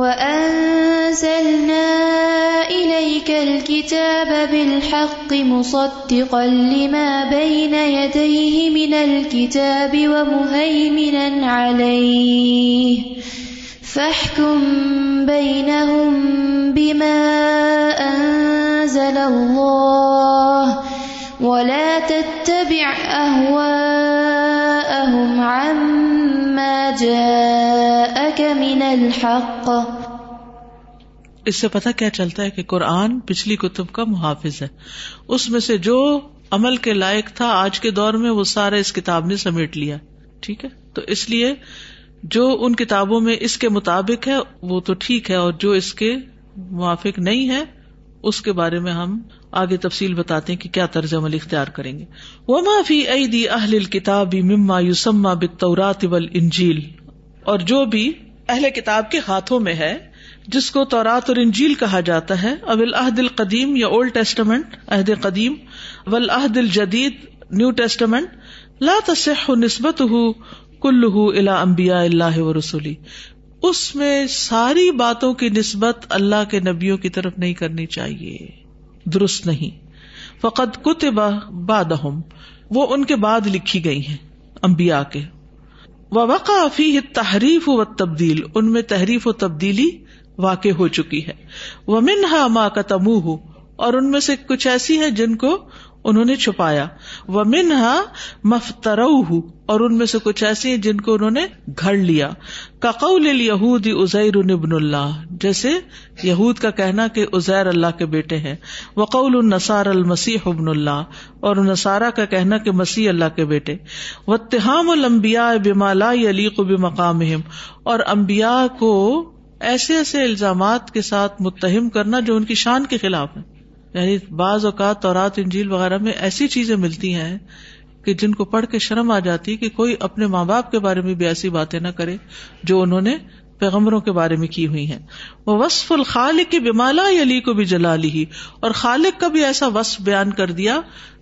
وَأَنزَلْنَا إِلَيْكَ الْكِتَابَ بِالْحَقِّ مُصَدِّقًا لِمَا بَيْنَ يَدَيْهِ مِنَ الْكِتَابِ وَمُهَيْمِنًا عَلَيْهِ فَاحْكُم بَيْنَهُم بِمَا أَنزَلَ اللَّهُ وَلَا تَتَّبِعْ أَهْوَاءَهُمْ عَمَّا جَاءَكَ مِنَ الْحَقِّ. اس سے پتہ کیا چلتا ہے کہ قرآن پچھلی کتب کا محافظ ہے. اس میں سے جو عمل کے لائق تھا آج کے دور میں وہ سارا اس کتاب نے سمیٹ لیا. ٹھیک ہے. تو اس لیے جو ان کتابوں میں اس کے مطابق ہے وہ تو ٹھیک ہے، اور جو اس کے موافق نہیں ہے اس کے بارے میں ہم آگے تفصیل بتاتے ہیں کہ کیا طرز عمل اختیار کریں گے. وما فی ایدی اہل الکتاب مما یسمی بالتوراۃ والانجیل، اور جو بھی اہل کتاب کے ہاتھوں میں ہے جس کو تورات اور انجیل کہا جاتا ہے، اولعہد القدیم یا اولڈ ٹیسٹمنٹ عہد قدیم، والعہد الجدید نیو ٹیسٹمنٹ، لا تصح نسبته كله الى انبیاء اللہ ورسولی، اس میں ساری باتوں کی نسبت اللہ کے نبیوں کی طرف نہیں کرنی چاہیے، درست نہیں. فقد كتب بعدهم، وہ ان کے بعد لکھی گئی ہیں انبیاء کے. ووقع فيه التحریف والتبدیل، ان میں تحریف و تبدیلی واقع ہو چکی ہے. وَمِنْهَا مَا كَتَمُوهُ، اور ان میں سے کچھ ایسی ہیں جن کو انہوں نے چھپایا. وَمِنْهَا مَا افْتَرَوْهُ، اور ان میں سے کچھ ایسی ہیں جن کو انہوں نے گھڑ لیا. كَقَوْلِ الْيَهُودِ عُزَيْرٌ ابْنُ اللَّهِ، جیسے یہود کا کہنا کہ عزیر اللہ کے بیٹے ہیں. وَقَوْلُ النَّصَارَى الْمَسِيحُ ابْنُ اللَّهِ، اور نصارا کا کہنا کہ مسیح اللہ کے بیٹے. وَاتِّهَامُ الْأَنْبِيَاءِ بِمَا لَا يَلِيقُ بِمَقَامِهِمْ، اور انبیاء کو ایسے ایسے الزامات کے ساتھ متہم کرنا جو ان کی شان کے خلاف ہیں. یعنی بعض اوقات تورات انجیل وغیرہ میں ایسی چیزیں ملتی ہیں کہ جن کو پڑھ کے شرم آ جاتی کہ کوئی اپنے ماں باپ کے بارے میں بھی ایسی باتیں نہ کرے جو انہوں نے پیغمبروں کے بارے میں کی ہوئی ہیں. ووصف الخالق بما لا یلیق بجلالہ، اور خالق کا بھی ایسا وصف بیان کر دیا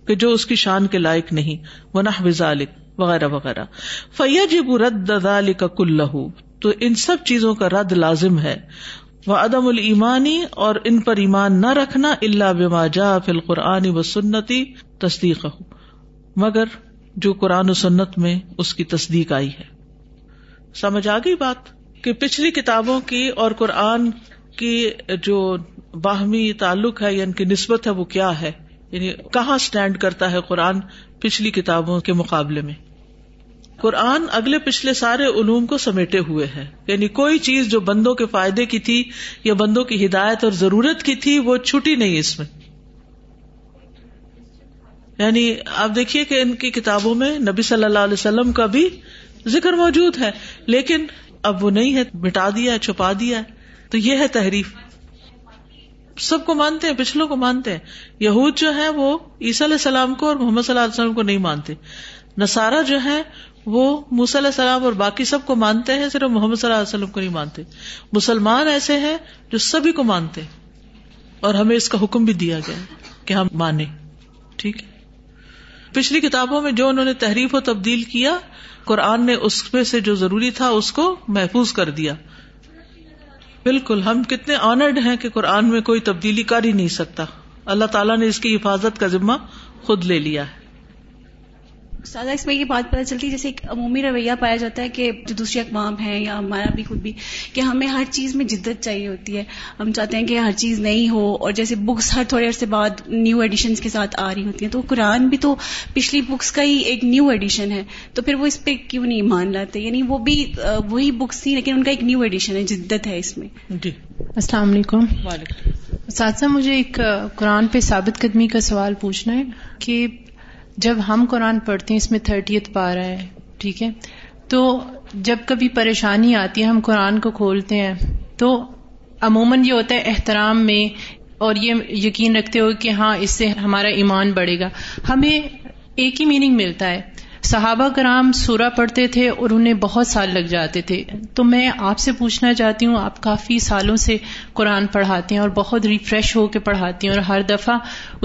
کہ جو اس کی شان کے لائق نہیں. ونحو ذالک وغیرہ وغیرہ. فیجب رد ذالک کلہ، تو ان سب چیزوں کا رد لازم ہے. وعدم الایمانی، اور ان پر ایمان نہ رکھنا، الا بما جاء فی القرآن والسنۃ تصدیقہ، مگر جو قرآن و سنت میں اس کی تصدیق آئی ہے. سمجھ آ گئی بات کہ پچھلی کتابوں کی اور قرآن کی جو باہمی تعلق ہے یا ان کی نسبت ہے وہ کیا ہے، یعنی کہاں سٹینڈ کرتا ہے قرآن پچھلی کتابوں کے مقابلے میں. قرآن اگلے پچھلے سارے علوم کو سمیٹے ہوئے ہے، یعنی کوئی چیز جو بندوں کے فائدے کی تھی یا بندوں کی ہدایت اور ضرورت کی تھی وہ چھٹی نہیں اس میں. یعنی آپ دیکھیے کہ ان کی کتابوں میں نبی صلی اللہ علیہ وسلم کا بھی ذکر موجود ہے، لیکن اب وہ نہیں ہے، مٹا دیا ہے، چھپا دیا ہے. تو یہ ہے تحریف. سب کو مانتے ہیں، پچھلوں کو مانتے ہیں. یہود جو ہیں وہ عیسیٰ علیہ السلام کو اور محمد صلی اللہ علیہ وسلم کو نہیں مانتے. نصارہ جو ہیں وہ موسیٰ علیہ السلام اور باقی سب کو مانتے ہیں، صرف محمد صلی اللہ علیہ وسلم کو نہیں مانتے. مسلمان ایسے ہیں جو سبھی کو مانتے ہیں، اور ہمیں اس کا حکم بھی دیا گیا کہ ہم مانیں. ٹھیک ہے. پچھلی کتابوں میں جو انہوں نے تحریف و تبدیل کیا، قرآن نے اس میں سے جو ضروری تھا اس کو محفوظ کر دیا. بالکل ہم کتنے آنرڈ ہیں کہ قرآن میں کوئی تبدیلی کر ہی نہیں سکتا. اللہ تعالیٰ نے اس کی حفاظت کا ذمہ خود لے لیا ہے. استاذہ اس میں یہ بات پتہ چلتی ہے جیسے ایک عمومی رویہ پایا جاتا ہے کہ جو دوسری اقوام ہیں یا ہمارا بھی خود بھی کہ ہمیں ہر چیز میں جدت چاہیے ہوتی ہے، ہم چاہتے ہیں کہ ہر چیز نئی ہو، اور جیسے بکس ہر تھوڑے عرصے بعد نیو ایڈیشنز کے ساتھ آ رہی ہوتی ہیں، تو قرآن بھی تو پچھلی بکس کا ہی ایک نیو ایڈیشن ہے، تو پھر وہ اس پہ کیوں نہیں مان لاتے؟ یعنی وہ بھی وہی بکس تھی لیکن ان کا ایک نیو ایڈیشن ہے، جدت ہے اس میں. جی السلام علیکم. ساتھ مجھے ایک قرآن پہ ثابت قدمی کا سوال پوچھنا ہے کہ جب ہم قرآن پڑھتے ہیں، اس میں تھرٹیتھ پارہ ہے، ٹھیک ہے، تو جب کبھی پریشانی آتی ہے ہم قرآن کو کھولتے ہیں تو عموماً یہ ہوتا ہے احترام میں، اور یہ یقین رکھتے ہو کہ ہاں اس سے ہمارا ایمان بڑھے گا. ہمیں ایک ہی میننگ ملتا ہے. صحابہ کرام سورہ پڑھتے تھے اور انہیں بہت سال لگ جاتے تھے. تو میں آپ سے پوچھنا چاہتی ہوں، آپ کافی سالوں سے قرآن پڑھاتے ہیں اور بہت ریفریش ہو کے پڑھاتے ہیں اور ہر دفعہ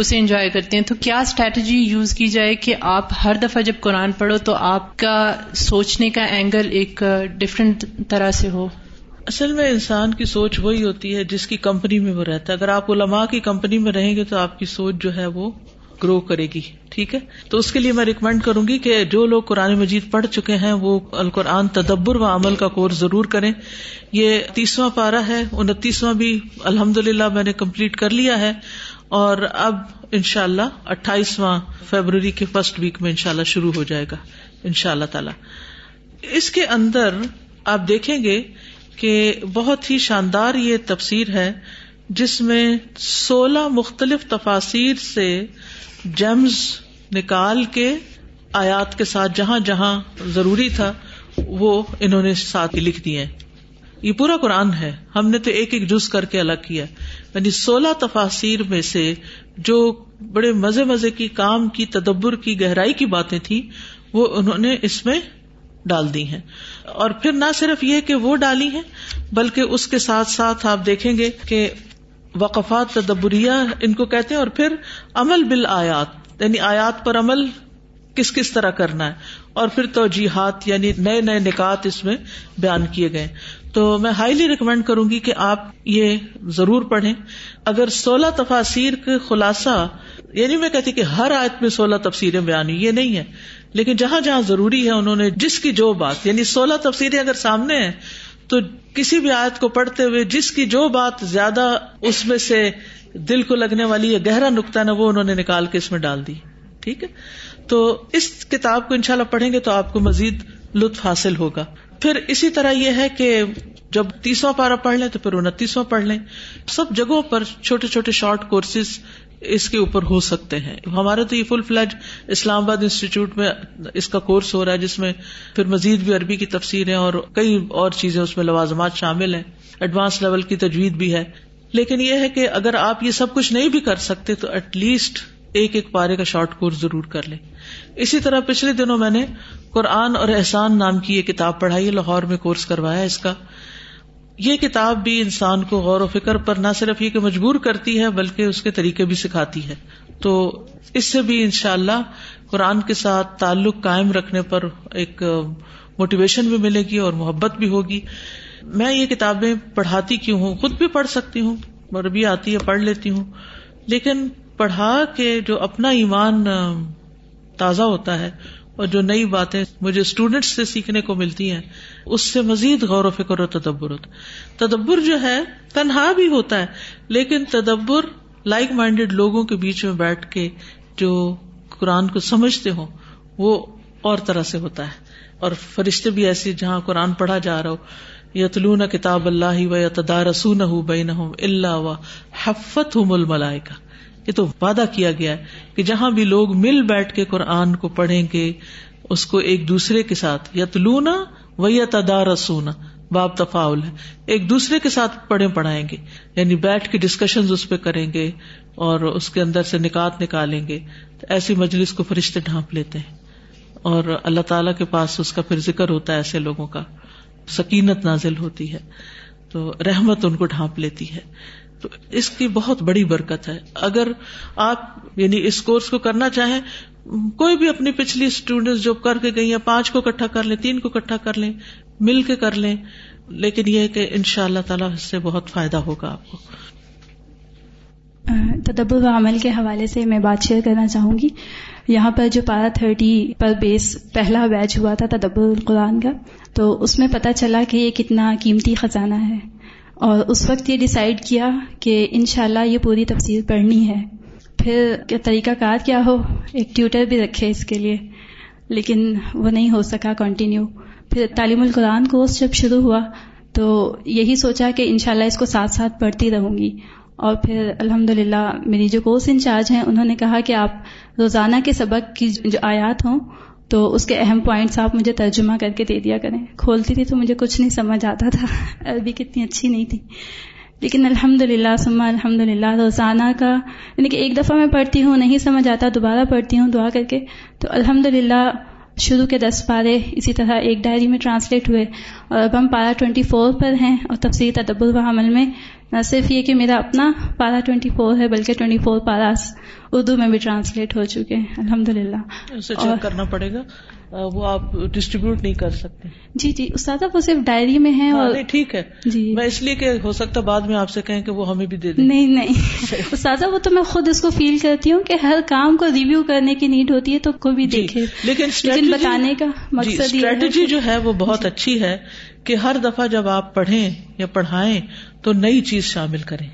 اسے انجوائے کرتے ہیں، تو کیا اسٹریٹجی یوز کی جائے کہ آپ ہر دفعہ جب قرآن پڑھو تو آپ کا سوچنے کا اینگل ایک ڈفرینٹ طرح سے ہو؟ اصل میں انسان کی سوچ وہی ہوتی ہے جس کی کمپنی میں وہ رہتا ہے. اگر آپ علماء کی کمپنی میں رہیں گے تو آپ کی سوچ جو ہے وہ گرو کرے گی، ٹھیک ہے. تو اس کے لیے میں ریکمینڈ کروں گی کہ جو لوگ قرآن مجید پڑھ چکے ہیں وہ القرآن تدبر و عمل کا کورس ضرور کریں. یہ تیسواں پارہ ہے، انتیسواں بھی الحمدللہ میں نے کمپلیٹ کر لیا ہے، اور اب انشاءاللہ اٹھائیسواں فیبرری کے فرسٹ ویک میں انشاءاللہ شروع ہو جائے گا انشاءاللہ تعالی. اس کے اندر آپ دیکھیں گے کہ بہت ہی شاندار یہ تفسیر ہے جس میں سولہ مختلف تفاسیر سے جیمز نکال کے آیات کے ساتھ جہاں جہاں ضروری تھا وہ انہوں نے ساتھ لکھ دیے. یہ پورا قرآن ہے، ہم نے تو ایک ایک جز کر کے الگ کیا. یعنی سولہ تفاسیر میں سے جو بڑے مزے مزے کی کام کی تدبر کی گہرائی کی باتیں تھیں وہ انہوں نے اس میں ڈال دی ہیں. اور پھر نہ صرف یہ کہ وہ ڈالی ہیں بلکہ اس کے ساتھ ساتھ آپ دیکھیں گے کہ وقفات تدبریہ ان کو کہتے ہیں، اور پھر عمل بالآیات، یعنی آیات پر عمل کس کس طرح کرنا ہے، اور پھر توجیحات یعنی نئے نئے نکات اس میں بیان کیے گئے. تو میں ہائیلی ریکمینڈ کروں گی کہ آپ یہ ضرور پڑھیں. اگر سولہ تفاسیر کا خلاصہ، یعنی میں کہتی کہ ہر آیت میں سولہ تفسیریں بیان ہوئی، یہ نہیں ہے، لیکن جہاں جہاں ضروری ہے انہوں نے جس کی جو بات، یعنی سولہ تفسیریں اگر سامنے ہیں تو کسی بھی آیت کو پڑھتے ہوئے جس کی جو بات زیادہ اس میں سے دل کو لگنے والی یا گہرا نکتہ نا وہ انہوں نے نکال کے اس میں ڈال دی، ٹھیک ہے. تو اس کتاب کو انشاءاللہ پڑھیں گے تو آپ کو مزید لطف حاصل ہوگا. پھر اسی طرح یہ ہے کہ جب تیسواں پارہ پڑھ لیں تو پھر انتیسواں پڑھ لیں. سب جگہوں پر چھوٹے چھوٹے شارٹ کورسز اس کے اوپر ہو سکتے ہیں. ہمارا تو یہ فل فلیج اسلام آباد انسٹیٹیوٹ میں اس کا کورس ہو رہا ہے جس میں پھر مزید بھی عربی کی تفسیریں اور کئی اور چیزیں اس میں لوازمات شامل ہیں، ایڈوانس لیول کی تجوید بھی ہے. لیکن یہ ہے کہ اگر آپ یہ سب کچھ نہیں بھی کر سکتے تو ایٹ لیسٹ ایک ایک پارے کا شارٹ کورس ضرور کر لیں. اسی طرح پچھلے دنوں میں نے قرآن اور احسان نام کی یہ کتاب پڑھائی، لاہور میں کورس کروایا اس کا. یہ کتاب بھی انسان کو غور و فکر پر نہ صرف یہ کہ مجبور کرتی ہے بلکہ اس کے طریقے بھی سکھاتی ہے. تو اس سے بھی انشاءاللہ قرآن کے ساتھ تعلق قائم رکھنے پر ایک موٹیویشن بھی ملے گی اور محبت بھی ہوگی. میں یہ کتابیں پڑھاتی کیوں ہوں، خود بھی پڑھ سکتی ہوں، عربی آتی ہے پڑھ لیتی ہوں، لیکن پڑھا کے جو اپنا ایمان تازہ ہوتا ہے اور جو نئی باتیں مجھے اسٹوڈینٹس سے سیکھنے کو ملتی ہیں اس سے مزید غور و فکر اور تدبر ہوتا ہے. تدبر جو ہے تنہا بھی ہوتا ہے لیکن تدبر لائک مائنڈیڈ لوگوں کے بیچ میں بیٹھ کے جو قرآن کو سمجھتے ہوں وہ اور طرح سے ہوتا ہے. اور فرشتے بھی ایسے جہاں قرآن پڑھا جا رہا ہو، یتلون کتاب اللہ و یتدارسونہ بینہم الا و حفتہم الملائکہ. یہ تو وعدہ کیا گیا ہے کہ جہاں بھی لوگ مل بیٹھ کے قرآن کو پڑھیں گے اس کو ایک دوسرے کے ساتھ، یتلون و یتدارسون باب تفاعل ہے، ایک دوسرے کے ساتھ پڑھیں پڑھائیں گے، یعنی بیٹھ کے ڈسکشنز اس پہ کریں گے اور اس کے اندر سے نکات نکالیں گے. تو ایسی مجلس کو فرشتے ڈھانپ لیتے ہیں اور اللہ تعالیٰ کے پاس اس کا پھر ذکر ہوتا ہے. ایسے لوگوں کا سکینت نازل ہوتی ہے تو رحمت ان کو ڈھانپ لیتی ہے. تو اس کی بہت بڑی برکت ہے. اگر آپ یعنی اس کورس کو کرنا چاہیں، کوئی بھی اپنی پچھلی اسٹوڈینٹس جو کر کے گئی ہیں، پانچ کو اکٹھا کر لیں، تین کو اکٹھا کر لیں، مل کے کر لیں، لیکن یہ ہے کہ انشاءاللہ تعالی اس سے بہت فائدہ ہوگا آپ کو. تدبر و عمل کے حوالے سے میں بات شیئر کرنا چاہوں گی. یہاں پر جو پارا تھرٹی پر بیس پہلا بیچ ہوا تھا تدبر القرآن کا، تو اس میں پتہ چلا کہ یہ کتنا قیمتی خزانہ ہے، اور اس وقت یہ ڈیسائیڈ کیا کہ انشاءاللہ یہ پوری تفسیر پڑھنی ہے. پھر طریقہ کار کیا ہو، ایک ٹیوٹر بھی رکھے اس کے لیے، لیکن وہ نہیں ہو سکا کنٹینیو. پھر تعلیم القرآن کورس جب شروع ہوا تو یہی سوچا کہ انشاءاللہ اس کو ساتھ ساتھ پڑھتی رہوں گی، اور پھر الحمدللہ میری جو کورس انچارج ہیں انہوں نے کہا کہ آپ روزانہ کے سبق کی جو آیات ہوں تو اس کے اہم پوائنٹس آپ مجھے ترجمہ کر کے دے دیا کریں. کھولتی تھی تو مجھے کچھ نہیں سمجھ آتا تھا، عربی کتنی اچھی نہیں تھی، لیکن الحمدللہ سما الحمدللہ روزانہ کا، یعنی کہ ایک دفعہ میں پڑھتی ہوں نہیں سمجھ آتا، دوبارہ پڑھتی ہوں دعا کر کے، تو الحمدللہ شروع کے دس پارے اسی طرح ایک ڈائری میں ٹرانسلیٹ ہوئے، اور اب ہم پارہ ٹوینٹی فور پر ہیں. اور تفسیر تدبر و عمل میں نہ صرف یہ کہ میرا اپنا پارہ ٹوینٹی فور ہے بلکہ ٹوینٹی فور پاراس اردو میں بھی ٹرانسلیٹ ہو چکے ہیں الحمدللہ. اسے چیک کرنا پڑے گا، وہ آپ ڈسٹریبیوٹ نہیں کر سکتے. جی جی استاد وہ صرف ڈائری میں ہے. اور ٹھیک ہے، میں اس لیے کہ ہو سکتا بعد میں آپ سے کہیں کہ وہ ہمیں بھی دے دیں. نہیں نہیں استاد وہ تو میں خود اس کو فیل کرتی ہوں کہ ہر کام کو ریویو کرنے کی نیڈ ہوتی ہے، تو کوئی بھی دیکھے. لیکن بتانے کا مقصد اسٹریٹجی جو ہے وہ بہت اچھی ہے کہ ہر دفعہ جب آپ پڑھیں یا پڑھائیں تو نئی چیز شامل کریں.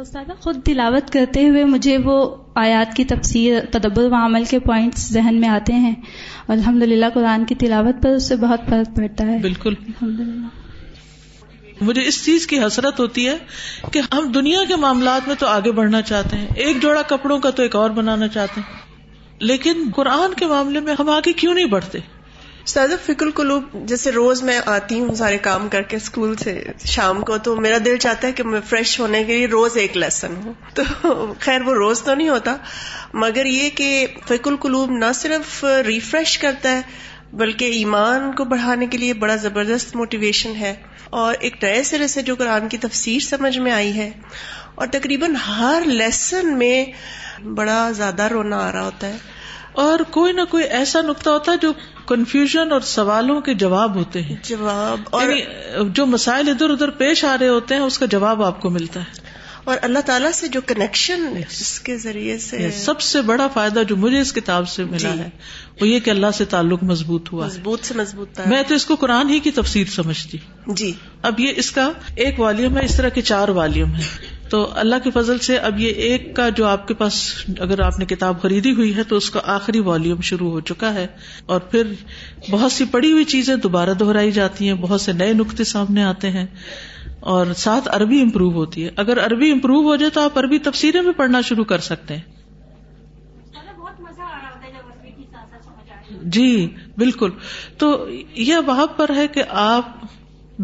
استاد خود تلاوت کرتے ہوئے مجھے وہ آیات کی تفسیر تدبر و عمل کے پوائنٹس ذہن میں آتے ہیں، اور الحمدللہ قرآن کی تلاوت پر اس سے بہت فرق پڑتا ہے. بالکل الحمدللہ مجھے اس چیز کی حسرت ہوتی ہے کہ ہم دنیا کے معاملات میں تو آگے بڑھنا چاہتے ہیں، ایک جوڑا کپڑوں کا تو ایک اور بنانا چاہتے ہیں، لیکن قرآن کے معاملے میں ہم آگے کیوں نہیں بڑھتے؟ استاذہ فکر القلوب، جیسے روز میں آتی ہوں سارے کام کر کے اسکول سے شام کو، تو میرا دل چاہتا ہے کہ میں فریش ہونے کے لیے روز ایک لیسن ہوں. تو خیر وہ روز تو نہیں ہوتا، مگر یہ کہ فکر القلوب نہ صرف ریفریش کرتا ہے بلکہ ایمان کو بڑھانے کے لیے بڑا زبردست موٹیویشن ہے. اور ایک نئے سرے سے جو قرآن کی تفسیر سمجھ میں آئی ہے، اور تقریباً ہر لیسن میں بڑا زیادہ رونا آ رہا ہوتا ہے، اور کوئی نہ کوئی ایسا نقطہ ہوتا ہے جو کنفیوژن اور سوالوں کے جواب ہوتے ہیں، جواب اور یعنی جو مسائل ادھر ادھر پیش آ رہے ہوتے ہیں اس کا جواب آپ کو ملتا ہے، اور اللہ تعالیٰ سے جو کنیکشن yes. اس کے ذریعے سے yes. سب سے بڑا فائدہ جو مجھے اس کتاب سے ملا جی. ہے وہ یہ کہ اللہ سے تعلق مضبوط ہوا، مضبوط سے مضبوط. میں تو اس کو قرآن ہی کی تفسیر سمجھتی. جی اب یہ اس کا ایک والیوم ہے، اس طرح کے چار والیوم ہیں، تو اللہ کے فضل سے اب یہ ایک کا جو آپ کے پاس اگر آپ نے کتاب خریدی ہوئی ہے تو اس کا آخری والیوم شروع ہو چکا ہے، اور پھر بہت سی پڑی ہوئی چیزیں دوبارہ دہرائی جاتی ہیں، بہت سے نئے نقطے سامنے آتے ہیں، اور ساتھ عربی امپروو ہوتی ہے. اگر عربی امپروو ہو جائے تو آپ عربی تفسیریں بھی پڑھنا شروع کر سکتے ہیں. جی بالکل. تو یہ وہاں پر ہے کہ آپ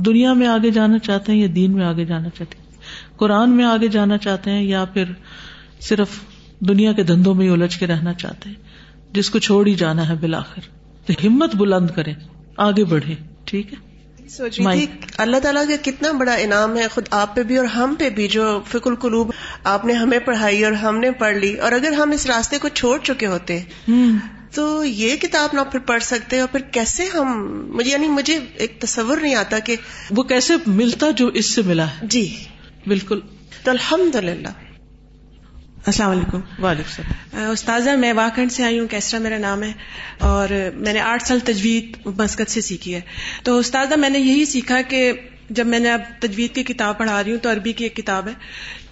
دنیا میں آگے جانا چاہتے ہیں یا دین میں آگے جانا چاہتے ہیں، قرآن میں آگے جانا چاہتے ہیں یا پھر صرف دنیا کے دھندوں میں الجھ کے رہنا چاہتے ہیں جس کو چھوڑ ہی جانا ہے بالآخر. تو ہمت بلند کریں، آگے بڑھیں. ٹھیک ہے، سوچ رہی تھی اللہ تعالیٰ کا کتنا بڑا انعام ہے خود آپ پہ بھی اور ہم پہ بھی، جو فکر القلوب آپ نے ہمیں پڑھائی اور ہم نے پڑھ لی، اور اگر ہم اس راستے کو چھوڑ چکے ہوتے تو یہ کتاب نہ پھر پڑھ سکتے، اور پھر کیسے ہم مجھے یعنی مجھے ایک تصور نہیں آتا کہ وہ کیسے ملتا جو اس سے ملا ہے. جی بالکل. تو الحمدللہ. السلام علیکم. وعلیکم السلام. استاذہ میں واکھنڈ سے آئی ہوں، کیسرا میرا نام ہے، اور میں نے آٹھ سال تجوید مسقط سے سیکھی ہے. تو استاذہ میں نے یہی سیکھا کہ جب میں نے اب تجوید کی کتاب پڑھا رہی ہوں تو عربی کی ایک کتاب ہے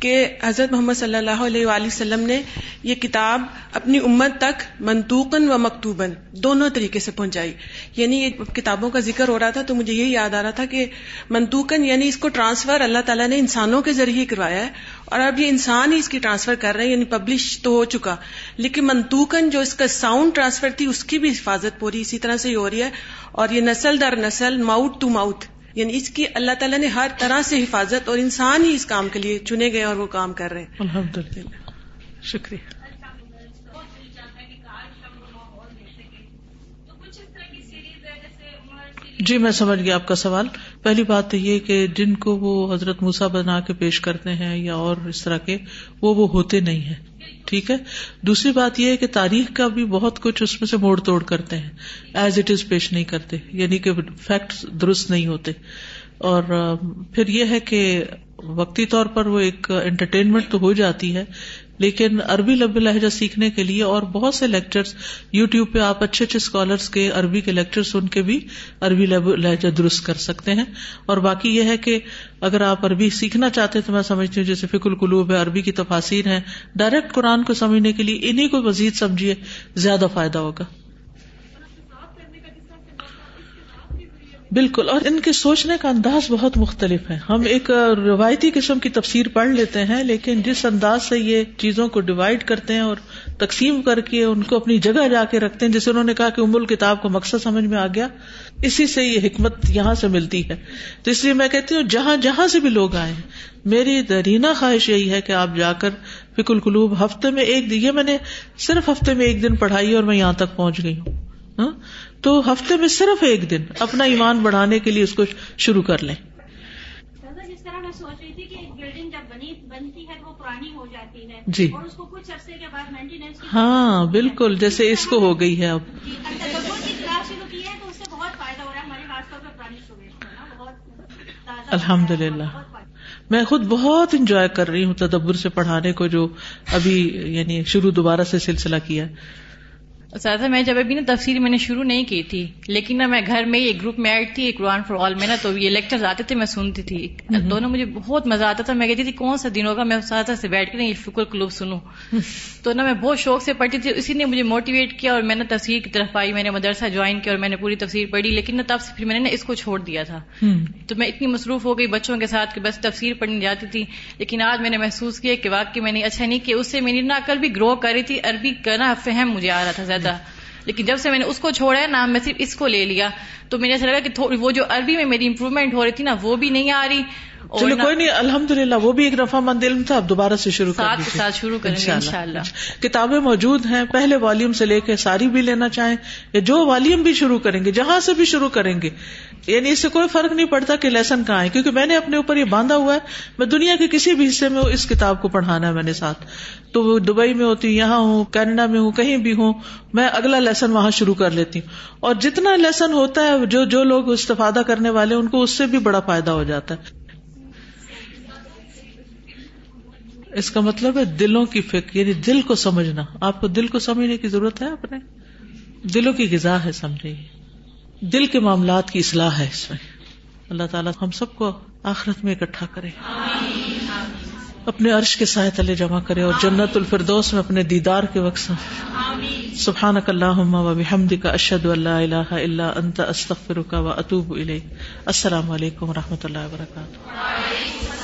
کہ حضرت محمد صلی اللہ علیہ وآلہ وسلم نے یہ کتاب اپنی امت تک منطوقاً و مکتوباً دونوں طریقے سے پہنچائی. یعنی یہ کتابوں کا ذکر ہو رہا تھا تو مجھے یہ یاد آ رہا تھا کہ منطوقاً یعنی اس کو ٹرانسفر اللہ تعالیٰ نے انسانوں کے ذریعے کروایا ہے، اور اب یہ انسان ہی اس کی ٹرانسفر کر رہے ہیں، یعنی پبلش تو ہو چکا، لیکن منطوقاً جو اس کا ساؤنڈ ٹرانسفر تھی اس کی بھی حفاظت پوری اسی طرح سے ہی ہو رہی ہے، اور یہ نسل در نسل ماؤتھ ٹو ماؤتھ، یعنی اس کی اللہ تعالیٰ نے ہر طرح سے حفاظت، اور انسان ہی اس کام کے لیے چنے گئے اور وہ کام کر رہے ہیں. الحمدللہ شکریہ. جی میں سمجھ گیا آپ کا سوال. پہلی بات تو یہ کہ جن کو وہ حضرت موسیٰ بنا کے پیش کرتے ہیں یا اور اس طرح کے وہ وہ ہوتے نہیں ہیں. ٹھیک ہے. دوسری بات یہ ہے کہ تاریخ کا بھی بہت کچھ اس میں سے موڑ توڑ کرتے ہیں، ایز اٹ از پیش نہیں کرتے، یعنی کہ فیکٹس درست نہیں ہوتے. اور پھر یہ ہے کہ وقتی طور پر وہ ایک انٹرٹینمنٹ تو ہو جاتی ہے، لیکن عربی لب لہجہ سیکھنے کے لیے اور بہت سے لیکچرز یوٹیوب پہ آپ اچھے اچھے اسکالرس کے عربی کے لیکچر سن کے بھی عربی لب لہجہ درست کر سکتے ہیں. اور باقی یہ ہے کہ اگر آپ عربی سیکھنا چاہتے ہیں تو میں سمجھتی ہوں جیسے فقہ القلوب ہے, عربی کی تفاسیر ہیں, ڈائریکٹ قرآن کو سمجھنے کے لیے انہیں کو مزید سمجھیے, زیادہ فائدہ ہوگا. بالکل, اور ان کے سوچنے کا انداز بہت مختلف ہے. ہم ایک روایتی قسم کی تفسیر پڑھ لیتے ہیں, لیکن جس انداز سے یہ چیزوں کو ڈیوائیڈ کرتے ہیں اور تقسیم کر کے ان کو اپنی جگہ جا کے رکھتے ہیں, جسے انہوں نے کہا کہ ام الکتاب کو مقصد سمجھ میں آ گیا, اسی سے یہ حکمت یہاں سے ملتی ہے. تو اس لیے میں کہتی ہوں جہاں جہاں سے بھی لوگ آئے ہیں, میری درینہ خواہش یہی ہے کہ آپ جا کر فقہ القلوب ہفتے میں ایک دن, یہ میں نے صرف ہفتے میں ایک دن پڑھائی اور میں یہاں تک پہنچ گئی ہوں, تو ہفتے میں صرف ایک دن اپنا ایمان بڑھانے کے لیے اس کو شروع کر لیں. جس طرح میں سوچ رہی تھی کہ ایک بلڈنگ جب بنی بنتی ہے وہ پرانی ہو جاتی ہے جی, اور اس کو کچھ عرصے کے بعد مینٹیننس, ہاں بالکل, جیسے اس کو ہو گئی ہے اب جی, کلاس شروع کی ہے تو اس سے بہت فائدہ ہو رہا ہے ہمارے, خاص طور پر پرانی اسٹوڈینٹس کو بہت. الحمد للہ میں خود بہت انجوائے کر رہی ہوں تدبر سے پڑھانے کو, جو ابھی یعنی شروع دوبارہ سے سلسلہ کیا ہے. سادہ میں جب ابھی نا تفسیر میں نے شروع نہیں کی تھی, لیکن نا میں گھر میں ایک گروپ میں ایڈ تھی قرآن فار آل میں نا, تو یہ لیکچرز آتے تھے میں سنتی تھی, دونوں مجھے بہت مزہ آتا تھا. میں کہتی تھی کون سا دن ہوگا میں اساتذہ سے بیٹھ کے نا یہ فقہ القلوب سنوں, تو نا میں بہت شوق سے پڑھتی تھی. اسی نے مجھے موٹیویٹ کیا اور میں نے تفسیر کی طرف آئی, میں نے مدرسہ جوائن کیا اور میں نے پوری تفسیر پڑھی, لیکن نا تب سے پھر میں نے اس کو چھوڑ دیا تھا. تو میں اتنی مصروف ہو گئی بچوں کے ساتھ کہ بس تفسیر پڑھنے جاتی تھی. لیکن آج میں نے محسوس کیا کہ واقعی میں نے اچھا نہیں کیا, اس سے میری نا عقل بھی گرو کر رہی تھی, عربی کا نا فہم مجھے آ رہا تھا, لیکن جب سے میں نے اس کو چھوڑا ہے نا, میں صرف اس کو لے لیا, تو مجھے ایسا لگا کہ وہ جو عربی میں میری امپروومنٹ ہو رہی تھی نا وہ بھی نہیں آ رہی. چلو کوئی نہیں, الحمدللہ وہ بھی ایک رفع مند علم تھا, اب دوبارہ سے شروع کر دیجیے, ساتھ ساتھ شروع کریں گے انشاءاللہ. کتابیں موجود ہیں پہلے والیوم سے لے کے, ساری بھی لینا چاہیں یا جو والیوم بھی شروع کریں گے, جہاں سے بھی شروع کریں گے, یعنی اس سے کوئی فرق نہیں پڑتا کہ لیسن کہاں ہے, کیونکہ میں نے اپنے اوپر یہ باندھا ہوا ہے میں دنیا کے کسی بھی حصے میں اس کتاب کو پڑھانا ہے میں نے ساتھ, تو وہ دبئی میں ہوتی ہوں, یہاں ہوں, کینیڈا میں ہوں, کہیں بھی ہوں, میں اگلا لیسن وہاں شروع کر لیتی ہوں. اور جتنا لیسن ہوتا ہے جو جو لوگ استفادہ کرنے والے ان کو اس سے بھی بڑا فائدہ ہو جاتا ہے. اس کا مطلب ہے دلوں کی فکر, یعنی دل کو سمجھنا. آپ کو دل کو سمجھنے کی ضرورت ہے, اپنے دلوں کی غذا ہے, سمجھیے دل کے معاملات کی اصلاح ہے اس میں. اللہ تعالیٰ ہم سب کو آخرت میں اکٹھا کرے, اپنے عرش کے سائے تلے جمع کرے, اور جنت الفردوس میں اپنے دیدار کے وقت. سبحانک اللہم و بحمدک, اشہد ان لا الہ الا انت, استغفرک و اتوب الیک. السلام علیکم و رحمۃ اللہ وبرکاتہ.